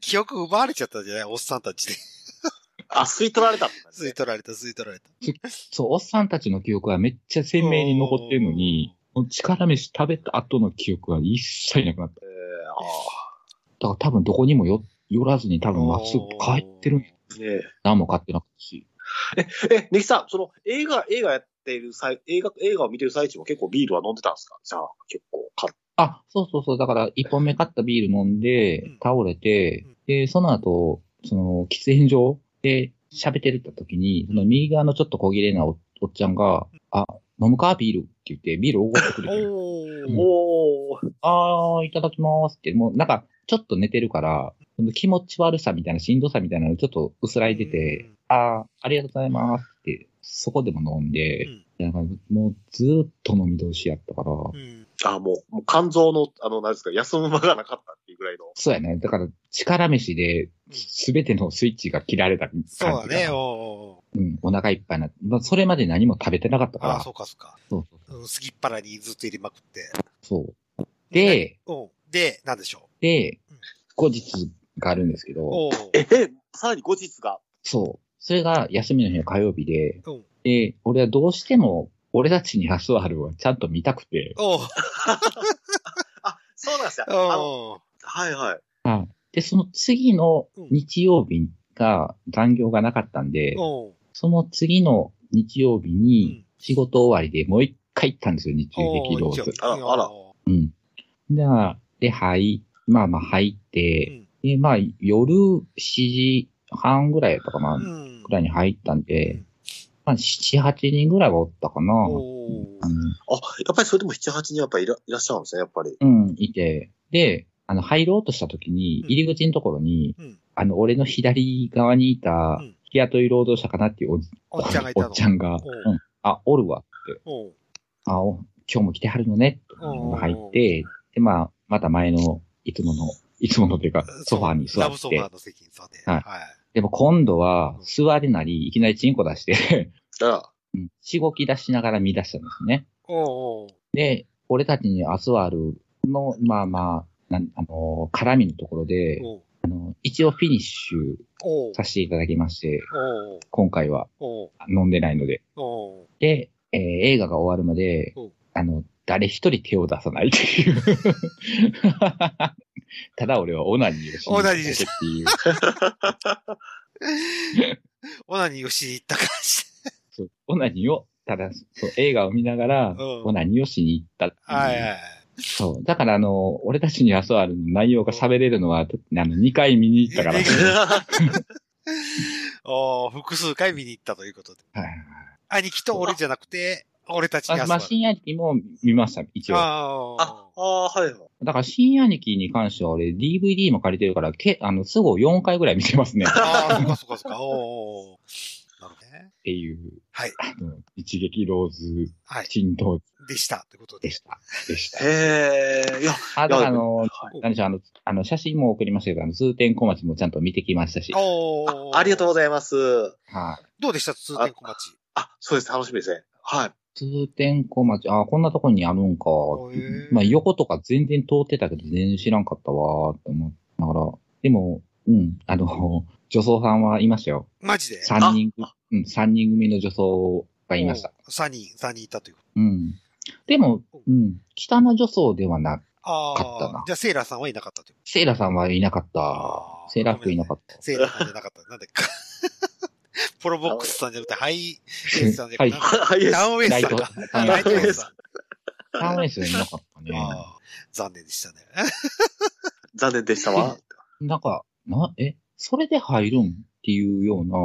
記憶奪われちゃったんじゃないおっさんたちで。あ、吸い取られた。そう、おっさんたちの記憶はめっちゃ鮮明に残ってるのに、力飯食べた後の記憶は一切なくなった。だから多分どこにも寄らずに多分まっすぐ帰ってるんや。何も買ってなくてし。ネキさん、その映画やってる映画を見てる最中も結構ビールは飲んでたんですかじゃあ、結構買って。あ、そう。だから、一本目買ったビール飲んで、倒れて、で、その後、その、喫煙所で喋ってるった時に、その右側のちょっと小切れな おっちゃんが、あ、飲むかビールって言って、ビールおごってくれてる。いただきますって、もうなんか、ちょっと寝てるから、その気持ち悪さみたいな、しんどさみたいなのちょっと薄らいでて、ありがとうございますって、そこでも飲んで、なんかもうずーっと飲み通しやったから、もう肝臓の、何ですか、休む間がなかったっていうぐらいの。そうやね。だから、力飯で、すべてのスイッチが切られた感じ。そうだね、お腹いっぱいな。まあ、それまで何も食べてなかったから。あ、そうか。そう。すぎっぱらにずっと入れまくって。そう。で、なんでしょう。で、後日があるんですけど。さらに後日が。そう。それが休みの日の火曜日で、で、俺はどうしても、俺たちに明日はあるはちゃんと見たくて。あ、そうなんですよ。はい。で、その次の日曜日が残業がなかったんで、その次の日曜日に仕事終わりでもう一回行ったんですよ、日中劇ローズ。あら。うん。で、まあ入って、で、まあ夜7時半ぐらいとかぐらいに入ったんで、7、8人ぐらいはおったかな。あ、やっぱりそれでも7、8人やっぱりいらっしゃるんですね、やっぱり。うん、いて。で、入ろうとした時に、入り口のところに、うん、俺の左側にいた、日雇い労働者かなっていうおっちゃんがいたの。おっちゃんが、うん、あ、おるわって。あ、今日も来てはるのね、と入って、で、まあ、また前の、いつものというか、ソファーに座って。ラブソファーの席に座って。はい。はい、でも今度は、座りなり、いきなりチンコ出して、しごき出しながら見出したんですね。おうおうで、俺たちに明日はあるの、まあまあ、絡みのところで、一応フィニッシュさせていただきまして、今回は飲んでないので。で、映画が終わるまで、誰一人手を出さないっていう。ただ俺はオナニーをしに行ったっていう。オナニーをしに行った感じ。オナニーを、ただそう映画を見ながら、オナニーをしに行ったっていう。はいはい、そう。だから俺たちに明日ある内容が喋れるのは、2回見に行ったから。お複数回見に行ったということで。はい、兄貴と俺じゃなくて、俺たちに遊ぶ。まあ、新兄貴も見ました、一応。はい。だから、新兄貴に関しては俺、DVD も借りてるから、すぐ4回ぐらい見てますね。ああ、そっか。なるほどね。っていう。はい。一撃ローズ、沈道でした。ということで。でした。いや、何でしょう、写真も送りましたけど、通天小町もちゃんと見てきましたし。ありがとうございます。はい。どうでした、通天小町。あ、そうです。楽しみですね。はい。通天小町、あ、こんなとこにあるんか。まあ、横とか全然通ってたけど、全然知らんかったわ、って思ったから。でも、うん、女装さんはいましたよ。マジで ?3 人、うん、3人組の女装がいました。3人いたという。うん。でも、うん、北の女装ではなかったな。じゃあ、セイラさんはいなかったという。セイラさんはいなかった。セイラックいなかった。セイラさんじゃなかった。なんでか。プロボックスさんじゃなくて、ハイエースさんじゃなくて、ダウンエースさんか。ライトエースさん。ダウンエースはいなかったね。残念でしたね。残念でしたわ。なんか、それで入るんっていうような、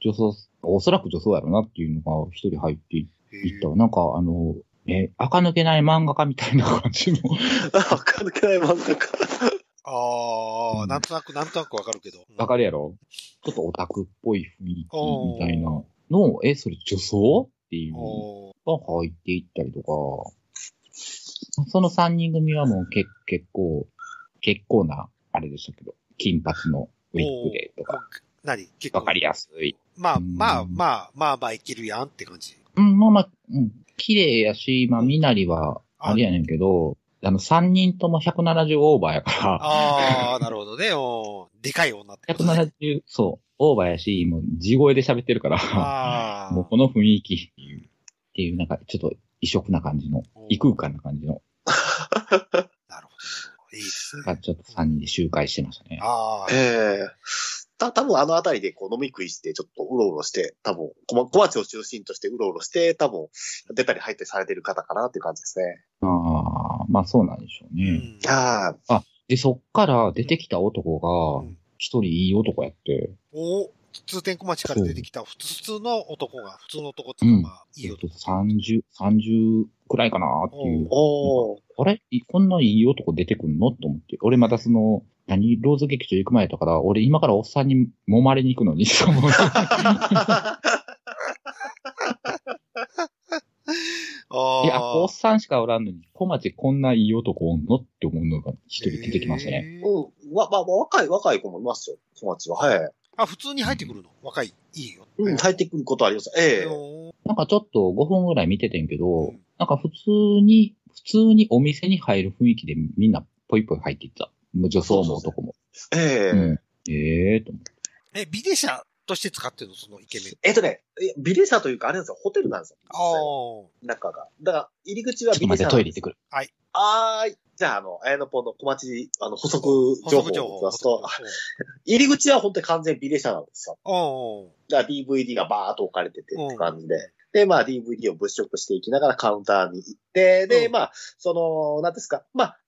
女装、おそらく女装やろなっていうのが一人入っていった。なんか、垢抜けない漫画家みたいな感じの。垢抜けない漫画家。ああ、なんとなくわかるけど。わかるやろ？ちょっとオタクっぽい雰囲気みたいなのを、それ女装っていうのが入っていったりとか、その3人組はもう結構な、あれでしたけど、金髪のウィッグでとか。結構わかりやすい。まあ、いけるやんって感じ。うん、まあ、うん、綺麗やし、まあ、身なりは、あれやねんけど、3人とも170オーバーやから。ああ、なるほどね。でかい女ってこと、ね。170、そう、オーバーやし、もう、地声で喋ってるから、もうこの雰囲気っていう、なんか、ちょっと異色な感じの、異空間な感じの。なるほど。いいですね。ちょっと3人で集会してましたね。ああ。多分あのあたりでこう飲み食いして、ちょっとうろうろして、多分小町を中心としてうろうろして、多分出たり入ったりされてる方かなっていう感じですね。ああ、まあそうなんでしょうね。うん、あ、で、そっから出てきた男が、一人いい男やって。お、通天小町から出てきた普通の男っていうのがいい男。30くらいかなっていう。あれこんないい男出てくんのと思って。俺またローズ劇場行く前だから、俺今からおっさんに揉まれに行くのに、いや、おっさんしかおらんのに、小町こんないい男おんのって思うのが一人出てきましたね。うん。若い子もいますよ、小町は。はい。あ、普通に入ってくるの若い、いいよ。うん、入ってくることあります。なんかちょっと5分ぐらい見ててんけど、なんか普通にお店に入る雰囲気でみんなぽいぽい入っていった。女装も男も。と思って。ビデ社として使ってるのそのイケメン。ビデ社というかあれなんですよ、ホテルなんですよ。中が。だから、入り口はビデ社。ちょっと待って、トイレ行ってくる。はい。じゃあ、綾野ポンの小町、補足情報を出すと、入り口は本当に完全ビデ社なんですよ。だから DVD がバーっと置かれててって感じで。で、まあ DVD を物色していきながらカウンターに行って、で、まあ、なんですか、まあ、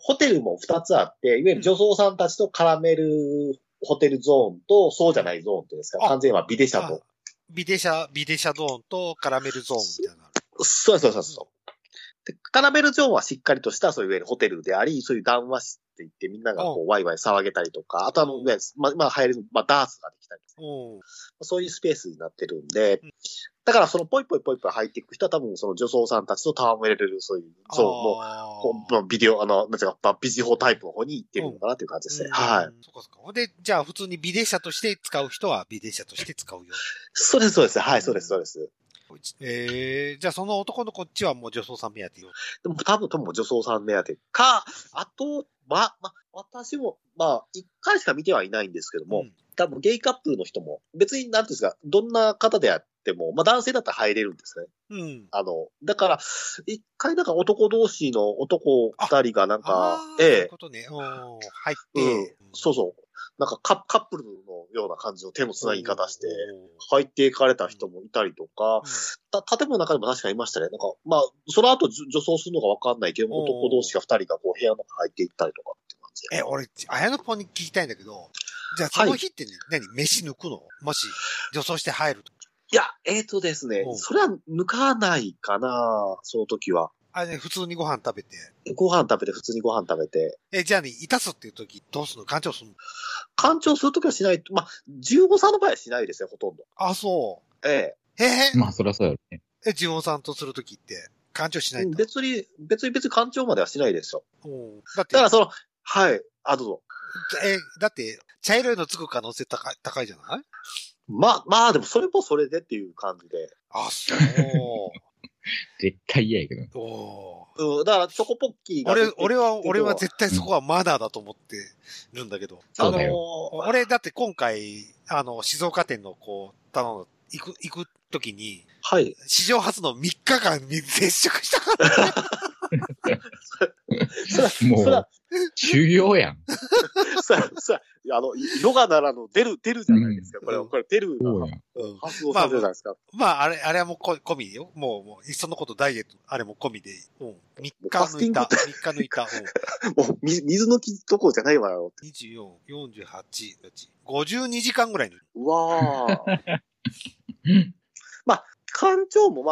ホテルも2つあって、いわゆる女装さんたちと絡めるホテルゾーンと、そうじゃないゾーンっていうんですか、完全にはビデ社と。ビデシャゾーンとカラメルゾーンみたいな。そう。で、カラメルゾーンはしっかりとした、そういういわゆるホテルであり、そういう談話室って言ってみんながこうワイワイ騒げたりとか、あと流行りの、ダーツができたりとか、そういうスペースになってるんで、だからそのポイ入っていく人は多分その女装さんたちと戯れる、そういう、そう、もう、ビデオ、なんていうか、ビジホタイプの方に行ってるのかなという感じですね。はい。そうか。で、じゃあ普通にビデ社として使う人はビデ社として使うよ。そうです。はい、そうです。じゃあその男のこっちはもう女装さん目当てよ。でも多分女装さん目当てか、あと、私も、一回しか見てはいないんですけども、多分ゲイカップルの人も、別になんていうんですか、どんな方であっても、男性だったら入れるんですね。うん。だから、一回なんか男同士の男二人がなんか、そういうことね。入って、そう。なんかカップルのような感じの手のつなぎ方して、入っていかれた人もいたりとか、建物の中でも確かいましたね。なんか、その後女装するのがわかんないけど、男同士が二人がこう部屋の中入っていったりとかって感じで。俺、綾野子に聞きたいんだけど、じゃあその日って飯抜くの？もし、女装して入ると。いや、ですね、それは抜かないかな、その時は。普通にご飯食べて、じゃあね、いたすっていう時、どうするの？干潮するときはしないと、15さんの場合はしないですね、ほとんど。あ、そう。そりゃそうやろね。15さんとするときって、干潮しないと。別に干潮まではしないですよ。だからその、はい、どうぞ。だって、茶色いのつく可能性高いじゃない？でもそれもそれでっていう感じで。あ、そう。絶対嫌やけど。だから、チョコポッキーが。俺は絶対そこはマナーだと思ってるんだけど。俺だって今回、静岡店のこう、行くときに、はい。史上初の3日間に接触したからね。もう、修行やん。ヨガならの出るじゃないですか。これ出るの発動されるじゃないですか。あれはもう込みよ。もう、いっそのことダイエット、あれも込みで、3日抜いた。もう、水抜きどころじゃないわよ。24、48、52時間ぐらい抜いた。うわぁ。干潮も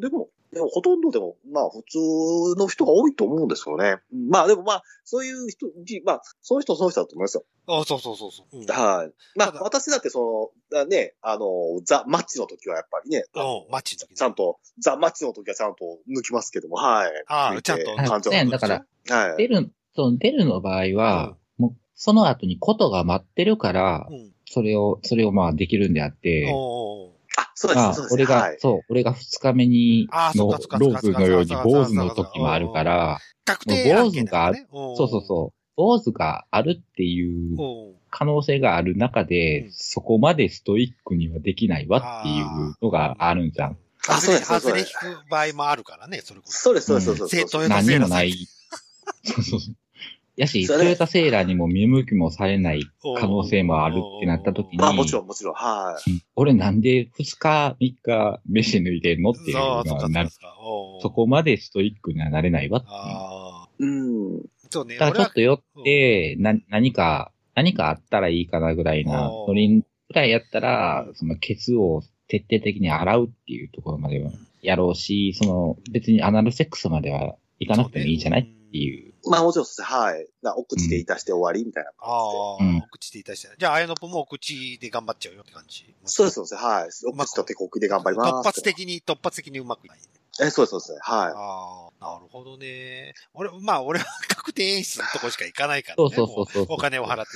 でもほとんどでも、普通の人が多いと思うんですよね。でもそういう人、その人だと思いますよ。そう。はい。私だってザ・マッチの時はやっぱりね。マッチの時、ね、ちゃんと、ザ・マッチの時はちゃんと抜きますけども、はい。ちゃんと感情が。だから、はい、出るの場合は、もう、その後にことが待ってるから、それをできるんであって、そうです。俺が2日目に、ローズのように坊主の時もあるから、確定坊主がある、坊主があるっていう可能性がある中で、そこまでストイックにはできないわっていうのがあるんじゃん。外れ引く場合もあるからね、それこそ。そうです。何もない。やし、トヨタセーラーにも見向きもされない可能性もあるってなった時に。もちろん、はい。俺なんで2日、3日、飯抜いてんのっていうのがなる。そこまでストイックにはなれないわっていう。そうね。だからちょっと寄って、何かあったらいいかなぐらいな、ノリぐらいやったら、そのケツを徹底的に洗うっていうところまではやろうし、別にアナルセックスまではいかなくてもいいじゃないっていう。もちろんです。はい。お口でいたして終わりみたいな感じで。お口でいたして。じゃあ、綾野ぽもお口で頑張っちゃうよって感じ。そうです。はい。お口と手こきで頑張ります。突発的にうまくいない。そうです。はい。なるほどね。俺は確定演出のとこしか行かないからね。そう。お金を払って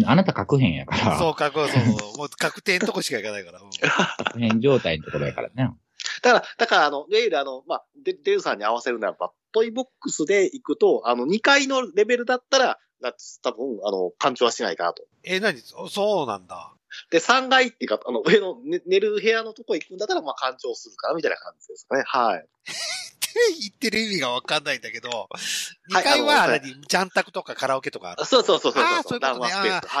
でも。あなた確変やから。そう。もう確定のとこしか行かないから。確変状態のところやからね。だから、いわゆるデルさんに合わせるならば、トイボックスで行くと、2階のレベルだったら、多分、干潮はしないかなと。そうなんだ。で、3階っていうか、上の、寝る部屋のとこ行くんだったら、干潮するから、みたいな感じですかね。はい。言ってる意味がわかんないんだけど、2階は、ジャンタクとかカラオケとかある。そう。そういうことね。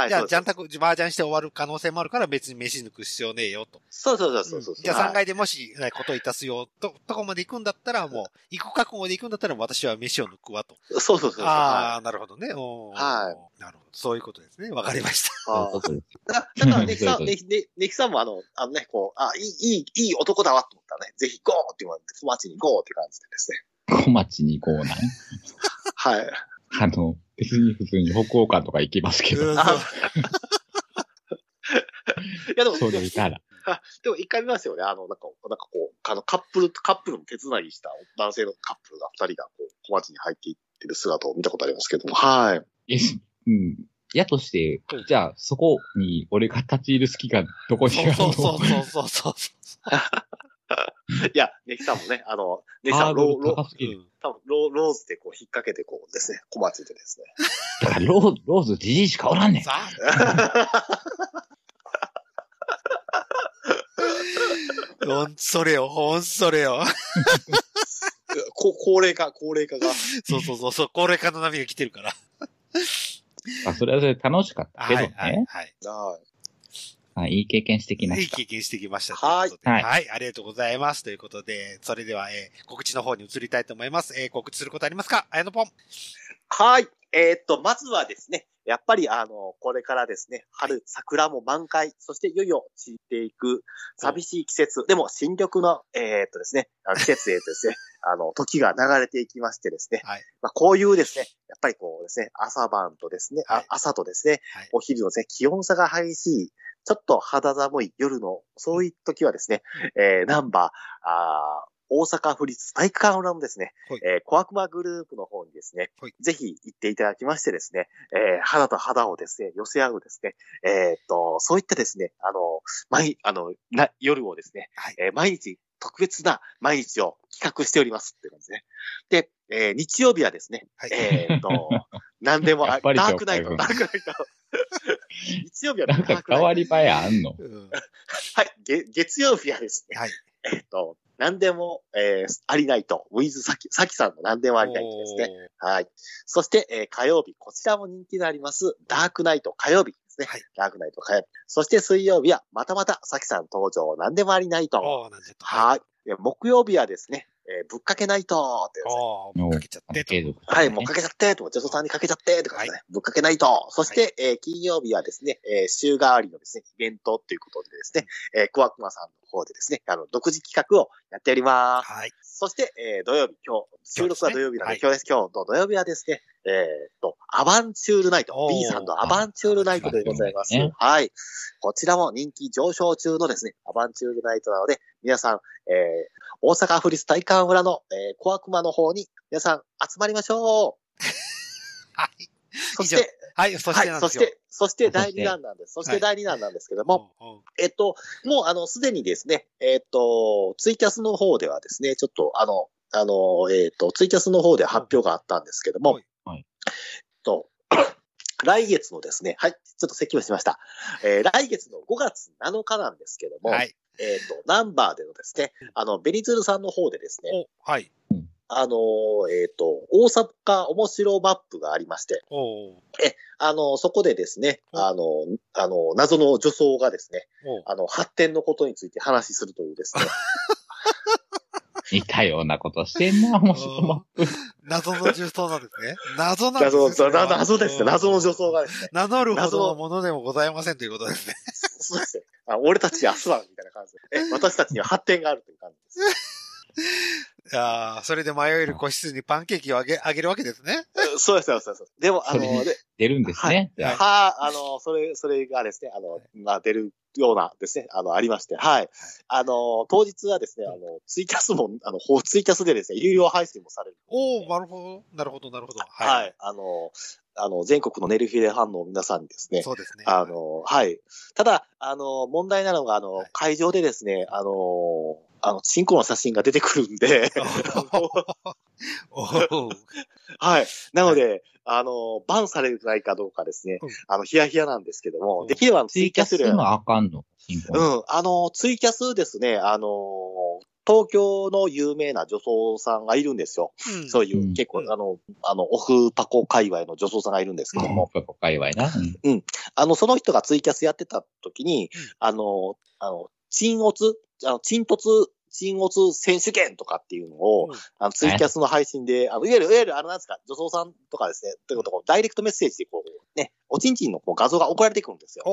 じゃあ、ジャンタク、麻雀して終わる可能性もあるから別に飯抜く必要ねえよと。そう。じゃあ3階でもし、こといたすよ、とこまで行くんだったら、もう、行く覚悟で行くんだったら、私は飯を抜くわと。そう。ああ、なるほどね。はい。なるほど。そういうことですね。わかりました。あだから、ネキさん、ネキさんもあのね、こう、あ、いい男だわと思ったらね、ぜひゴーって言われて、小町にゴーって感じでですね。小町にゴーなんはい。別に普通に北欧館とか行きますけど。いやでも、そうでしたら。でも一回見ますよね。なんかこう、カップルの手つなぎした男性のカップルが二人がこう、小町に入っていってる姿を見たことありますけども。はい。うん。やとして、じゃあ、そこに俺が立ち入る隙がどこにあるの？そう。いや、ネキさんもね、ネキさん、ローズでこう、引っ掛けてこうですね、小町でですね。だからローズじじいしかおらんねん。ほんそれよ。高齢化が。そう、高齢化の波が来てるから。あ、それはそれ楽しかったけどね。はい、いい経験してきました。はい。はい、ありがとうございます。ということで、それでは、告知の方に移りたいと思います。告知することありますか？あやのぽん。はい。まずはですね、やっぱりこれからですね、春、桜も満開、そしていよいよ散っていく、寂しい季節、でも新緑の、ですね、季節へとですね、時が流れていきましてですね、はい、まあ、こういうですね、やっぱりこうですね、朝晩とですね、はい、朝とですね、はい、お昼のですね、気温差が激しい、ちょっと肌寒い夜の、そういう時はですね、なんば、大阪府立体育館裏のですね、小悪魔グループの方にですね、ぜひ行っていただきましてですね、肌と肌をですね、寄せ合うですね、そういったですね、夜をですね、はい、毎日、特別な毎日を企画しておりますっていう感じね。で、日曜日はですね、はい、何でもダークナイト、ダークナイト。日曜日はダークナイト。なんか変わり映えあんの？はい、月曜日はですね、はい、何でも、ありないと、ウィズサキさんの何でもありないとですね。はい。そして、火曜日、こちらも人気のあります、ダークナイト火曜日ですね。はい。ダークナイト火曜日。そして水曜日は、またサキさん登場、何でもありないと。はい。木曜日はですね、ぶっかけないとってですね。ぶっかけちゃってと、ね。はい、もうかけちゃってと。女装さんにかけちゃってとかですね。はい、ぶっかけないと。そして、はい、金曜日はですね、週替わりのですね、イベントということでですね、小悪魔さんの方でですね、独自企画をやっております。はい。そして、土曜日、今日、収録は土曜日なんで、今日です。今日の土曜日はですね、アバンチュールナイト、B さんのアバンチュールナイトでございます。はい。こちらも人気上昇中のですね、アバンチュールナイトなので、皆さん、大阪府立体育館裏の、小悪魔の方に、皆さん集まりましょう。はい。そして、はい、そして第2弾なんですけども、もうすでにですね、ツイキャスの方ではですね、ちょっとツイキャスの方で発表があったんですけども、はい、来月のですね、はい、ちょっと咳をしました。来月の5月7日なんですけども、はい、ナンバーでのですね、ベニズルさんの方でですね、はい、大阪面白マップがありまして、そこでですね、謎の女装がですね、発展のことについて話するというですね、似たようなことしてんな、面白マップ。謎の女装なんですね。謎ですね。謎の女装がですね。名乗るほどのものでもございませんということですね。そうですね。俺たち明日はみたいな感じで。私たちには発展があるという感じです。いやー、それで迷える個室にパンケーキをあげるわけですね。そうです。でも、出るんですね。はい、それがですね、出るようなですね、ありまして、はい。当日はですね、ツイキャスも、ツイキャスでですね、有料配信もされる。おー、なるほど。はい。全国のネルフィレファンの皆さんにですね。そうですね。はい。ただ、問題なのが、会場でですね、チンコの写真が出てくるんで。はい。なので、はい、バンされないかどうかですね。ヒヤなんですけども、できればツイキャスで。ツイキャスもあかんの？うん。ツイキャスですね、東京の有名な女装さんがいるんですよ。うん、そういう、結構、オフパコ界隈の女装さんがいるんですけども。オフパコ界隈な。うん。その人がツイキャスやってた時に、チンオツ選手権とかっていうのを、ツイキャスの配信で、いわゆる、女装さんとかですね、ということをダイレクトメッセージでこう、ね、おちんちんのこう画像が送られてくるんですよ。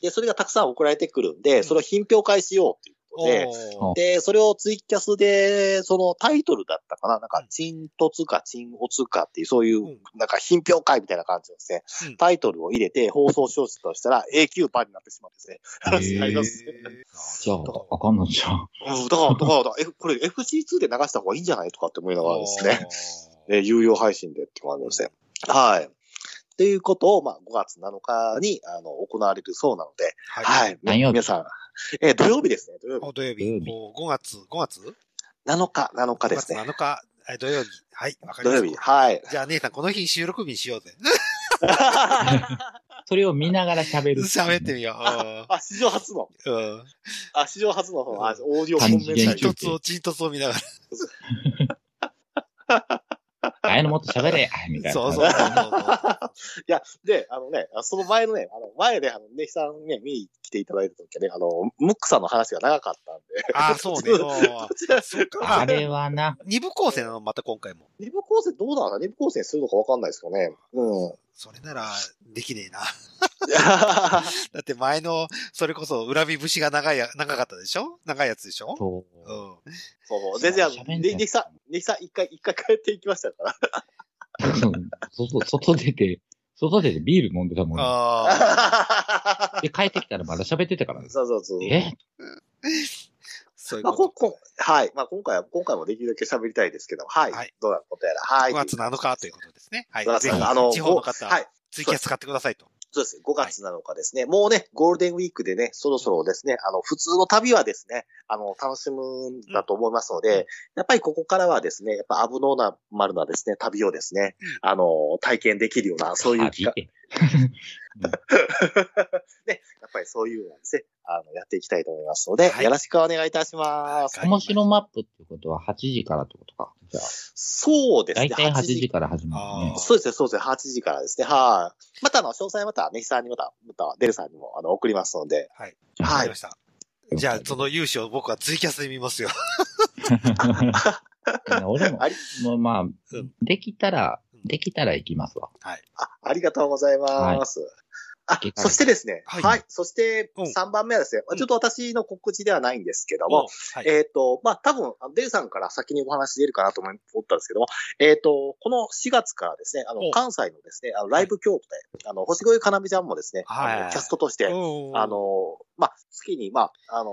で、それがたくさん送られてくるんで、それを品評会しようということで、で、それをツイキャスで、そのタイトルだったかな、なんか、チントツかチンオツかっていう、そういう、なんか品評会みたいな感じですね、うん、タイトルを入れて放送小説としたら永久版になってしまうんですね。じゃあ、あかんのじゃん。だから、これ FC2 で流した方がいいんじゃないとかって思いながらですね、有料配信でって思いますね。はい。ということを、まあ、5月7日に、行われるそうなので、はい。はい、皆さん、土曜日ですね、土曜日。5月7日ですね。5月7日、土曜日。はい、わかりました。土曜日、はい。じゃあ、姉さん、この日収録日にしようぜ。それを見ながら喋る。喋ってみよう。あ、史上初の。うん。あ、史上初の、オーディオコンメンタリー。チントツを見ながら。あやのもっと喋れみたいな。そう。いや、で、その前のね、前で、ねひさんね、見に来ていただいた時はね、ムックさんの話が長かったんで。あ、そうね。あれはな。二部構成なの、また今回も。二部構成どうだろうな、二部構成するのかわかんないですよね。うん。それなら、できねえな。だって前の、それこそ、恨み節が長かったでしょ？長いやつでしょ？そう。うん。そう。全然、ネヒさん一回帰っていきましたから。外出てビール飲んでたもんね。あで、帰ってきたらまだ喋ってたからね。そう。そういうこと。はい。まあ、今回もできるだけ喋りたいですけど、はい。どうなることやら。はい。5月7日ということですね。はい。ぜひ、地方の方、ツイキャス使ってくださいと。そうですね。5月7日ですね。もうね、ゴールデンウィークでね、そろそろですね、普通の旅はですね、楽しむんだと思いますので、やっぱりここからはですね、やっぱアブノーマルなですね、旅をですね、体験できるような、そういう機会。ね、やっぱりそういうのですね、やっていきたいと思いますので、よろしくお願いいたします。面白マップってことは8時からってことか。じゃあそうですね。大体8時から始まるね。そうですね。8時からですね。はい。また詳細はまた、ネヒさんにまた、デルさんにも送りますので。はい。はい。わかりました。じゃあ、その勇姿を僕はツイキャスで見ますよ。俺も、まあ、できたら行きますわ。はい。ありがとうございます。はいそしてですね。はい。そして、3番目はですね、ちょっと私の告知ではないんですけども、まあ、多分、デルさんから先にお話出るかなと思ったんですけども、この4月からですね、関西のですね、ライブ協会、星越かなみちゃんもですね、キャストとして、まあ、月に、まあ、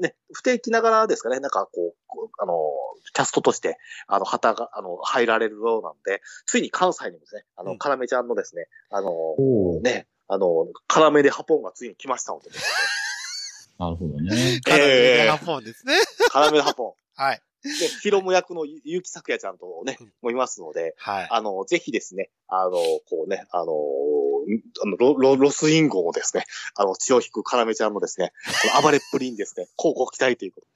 ね、不定期ながらですかね、なんかこう、キャストとして、旗が、入られるようなんで、ついに関西にもですね、かなみちゃんのですね、ね、辛めでハポンがついに来ましたので。なるほどね。辛めでハポンですね。辛めでハポン。はい。で、ヒロム役の結城咲也ちゃんとね、もいますので、はい。ぜひですね、こうね、ロスインゴをですね、血を引く辛めちゃんのですね、暴れっぷりにですね、広告期待ということ。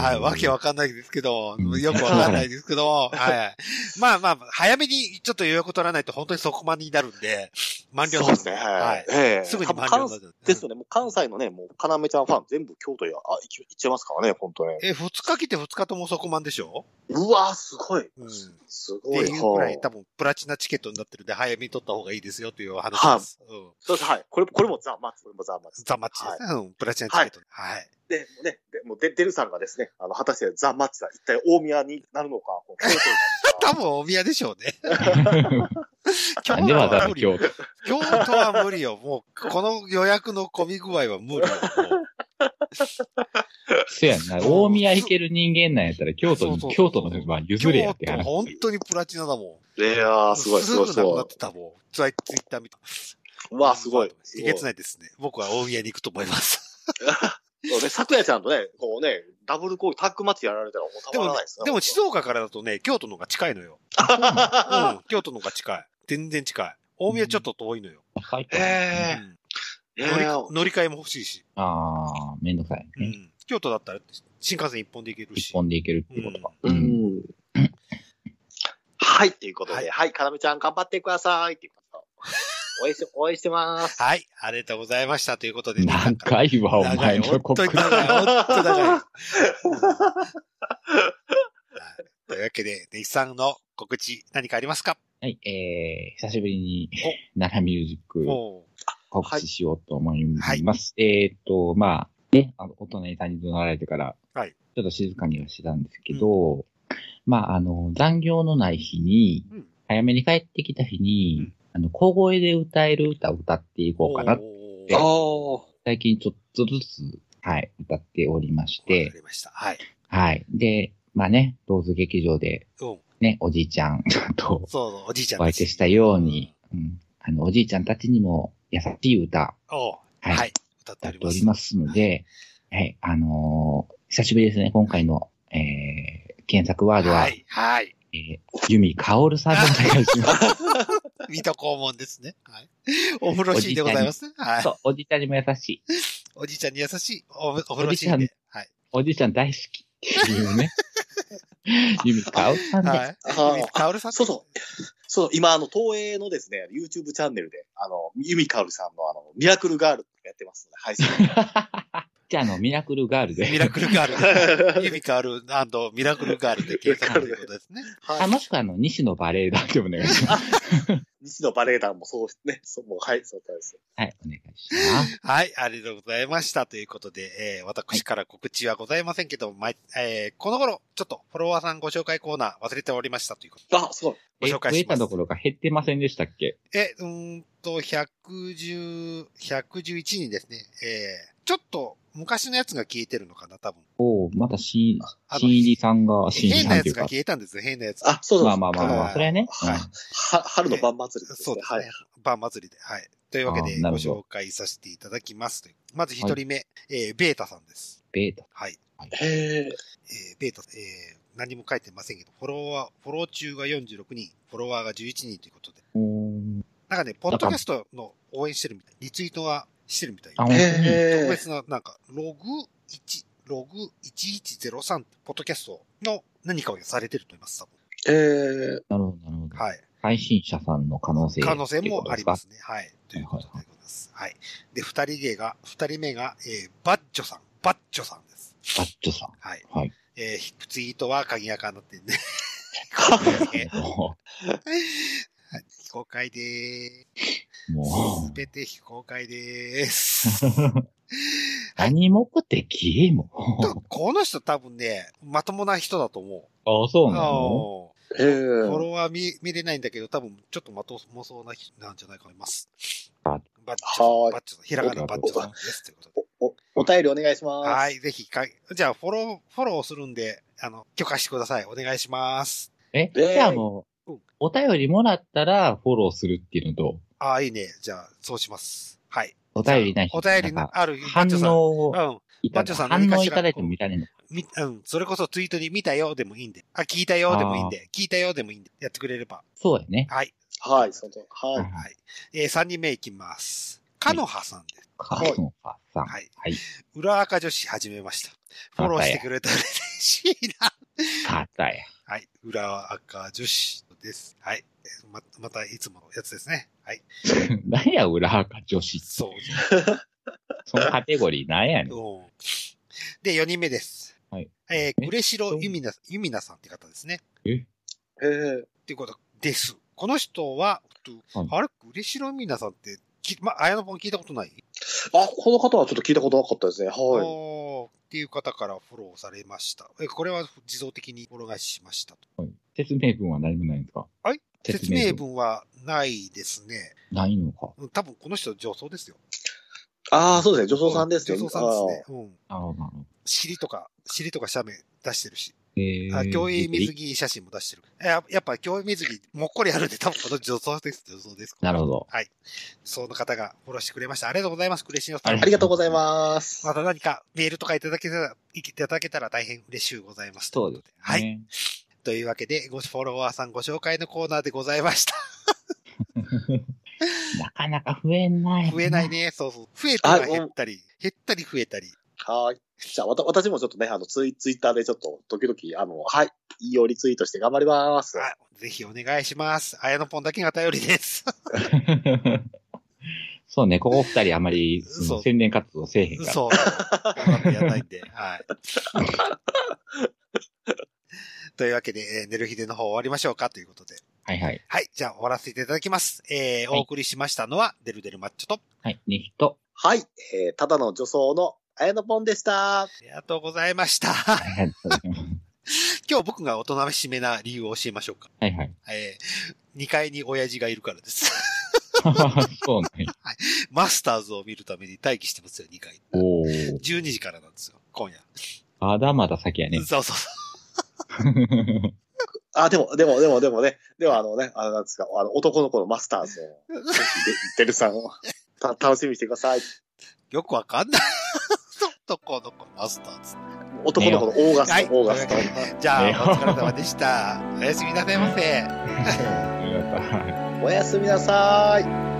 はい、わけわかんないですけど、よくわかんないですけど、はい。まあ、早めにちょっと予約取らないと本当にそこまでになるんで、満了ですね。はい。すぐに満了ですよね。もう関西のね、もう辛めちゃんファン全部京都へ行っちゃいますからね、本当に。2日来て2日ともそこまんでしょ？うわぁ、すごい。うん。すごい。っていうくらい多分プラチナチケットになってるんで、早めに取った方がいいですよという話。はい。そうです。はい。これもザ・マッチ。ザ・マッチですね。うん。プラチナチケット。はい。で、ね、デルさんがですね、果たしてザ・マッチは一体大宮になるのか、多分大宮でしょうね。今日は無理よ。京都は無理よ。もう、この予約の混み具合は無理よ。そうやんな。大宮行ける人間なんやったら、京都の順番譲れやって話。本当にプラチナだもん。いやー、すごい。すぐなくなってたもん。ツイッター見た。うわー、すごい。いけつないですね。僕は大宮に行くと思います。そうね、咲夜ちゃんとね、こうね、ダブルコールタッグマッチやられたらもうたまらないですね。でも静岡からだとね、京都の方が近いのよ。うん、京都の方が近い。全然近い。大宮ちょっと遠いのよ。はい。乗り換えも欲しいし。ああ、めんどくさい。うん。京都だったら新幹線一本で行けるし。一本で行けるってことか。うん。はい、ということで、はい、かなみちゃん頑張ってくださいっていうこと。応援してます。はい、ありがとうございましたということで。長いわ、お前の告知。長い。というわけで、ネヒさんの告知何かありますか？はい、久しぶりに奈良ミュージック告知しようと思います。はい、まあ、ね、大人に他人となられてから、はい、ちょっと静かにはしてたんですけど、うん、まあ、残業のない日に、うん、早めに帰ってきた日に、うん、小声で歌える歌を歌っていこうかなって、最近ちょっとずつ、はい、歌っておりまして、わかりました。はい。はい。で、まあね、ローズ劇場で、うんね、おじいちゃんとお相手したように、うん、おじいちゃんたちにも優しい歌、はい、はい、歌っておりますので、はい、はい、久しぶりですね、今回の、検索ワードは、はい、はい、由美かおるさんでお願いします。水戸黄門ですね。はい。お風呂シーンでございます。はい。そう、おじいちゃんにも優しい。おじいちゃんに優しい、お風呂シーンで。はい。おじいちゃん大好きっていうね。ユミカオルさんね。ユミカオルさん。そうそう。そう、今、東映のですね、YouTube チャンネルで、ユミカオルさんの、ミラクルガールやってますので、配信。じゃあ、ミラクルガールで。ミラクルガール。ユミカオル&ミラクルガールで検索ということですね。はい。もしくは、西野バレエ団でお願いします。西野バレエ団もそうね、そう、もう、はい、そうです。はい、お願いします。はい、ありがとうございました。ということで、私から告知はございませんけど、この頃、ちょっとフォロワーさんご紹介コーナー忘れておりましたということで。あ、そう。ご紹介します。増えたところが減ってませんでしたっけ？111人ですね。ちょっと、昔のやつが消えてるのかな、多分。おまた CD さんが、CD さん変なやつが消えたんですよ、変なやつ。あ、そうです。まあまあまあ、それはね。はい。春の晩祭りですね。そうですね。はい。晩祭りで。はい。というわけで、ご紹介させていただきますという。まず一人目、はい、ベータさんです。ベータ。はい。へぇベータ、何も書いてませんけど、フォロー中が46人、フォロワーが11人ということで。なんかね、ポッドキャストの応援してるみたい。リツイートは、してるみたいな。特別な、なんか、ログ1103、ポッドキャストの何かをされてると思います、多分。なるほど、なるほど。はい。配信者さんの可能性もありますね。はい。ということでございます。はい。で、二人目が、バッチョさんです。バッチョさん。はい。はい。ツイートは鍵垢になってんね。はい、非公開でーす。すべて非公開でーす。何目的も。この人多分ね、まともな人だと思う。ああ、そうなの？フォロワー見れないんだけど、多分ちょっとまともそうな人なんじゃないかと思います。バッチョさん、ひらがなバッチョさんです。ということで。お便りお願いします。はい、ぜひ、じゃあフォローするんで、許可してください。お願いします。じゃあもう。お便りもらったらフォローするっていうのと。ああ、いいね。じゃあ、そうします。はい。お便りない人。お便りのある反応を。反応いただいても見られない。それこそツイートに見たよでもいいんで。あ、聞いたよでもいいんで。聞いたよでもいいんで。やってくれれば。そうだね。はい。はい、そうだ。はい。はい。3人目いきます。かのはさんです。かのはさん。はい。裏垢女子始めました。フォローしてくれたら嬉しいな。かったや。はい。裏垢女子。です。はい。またいつものやつですね。はい。何や、裏垢女子って。そう。そのカテゴリー何やねん。で、4人目です。はい。くれしろゆみなさんって方ですね。っていうことです。この人は、あれ、くれしろゆみなさんって、あやのぽん聞いたことない？あ、この方はちょっと聞いたことなかったですね。はい。っていう方からフォローされました。これは自動的にフォローしましたと。はい。説明文は何もないんですか？はい。説明文はないですね。ないのか。多分この人女装ですよ。ああ、そうですね。女装さんですよね。女装さんですね。うん。ああ、なるほど。尻とか写メ出してるし。競泳水着写真も出してる。やっぱ競泳水着もっこりあるんで、多分この女装です。なるほど。はい。その方がフォローしてくれました。ありがとうございます。クレシノさん。ありがとうございます。また何かメールとかいただけたら大変嬉しゅうございます。そうですね。はい。というわけで、フォロワーさんご紹介のコーナーでございました。なかなか増えない。増えないね。そうそう。増えたら減ったり増えたり。はい。じゃあ、私もちょっとね、ツイッターでちょっと、時々、はい、引用リツイートして頑張ります。ぜひお願いします。あやのぽんだけが頼りです。そうね、ここ二人あまり、宣伝活動せえへんから。そう。やらないんで、はい。というわけで、寝る日での方終わりましょうかということで。はいはい。はい、じゃあ終わらせていただきます。はい、お送りしましたのは、デルデルマッチョと。はい、ネヒと。はい、ただの女装のあやのぽんでした。ありがとうございました。今日僕がおとなしめな理由を教えましょうか。はいはい。2階に親父がいるからです。そうね、はい。マスターズを見るために待機してますよ、2階。おー。12時からなんですよ、今夜。まだまだ先やね。そうそうそう。あ、でもね、ではなんですか、男の子のマスターズを、デルさんを楽しみにしてください。よくわかんない。男の子のマスターズ。男の子のオーガスト、はい、オーガスト。じゃあ、お疲れ様でした。おやすみなさいませ。おやすみなさい。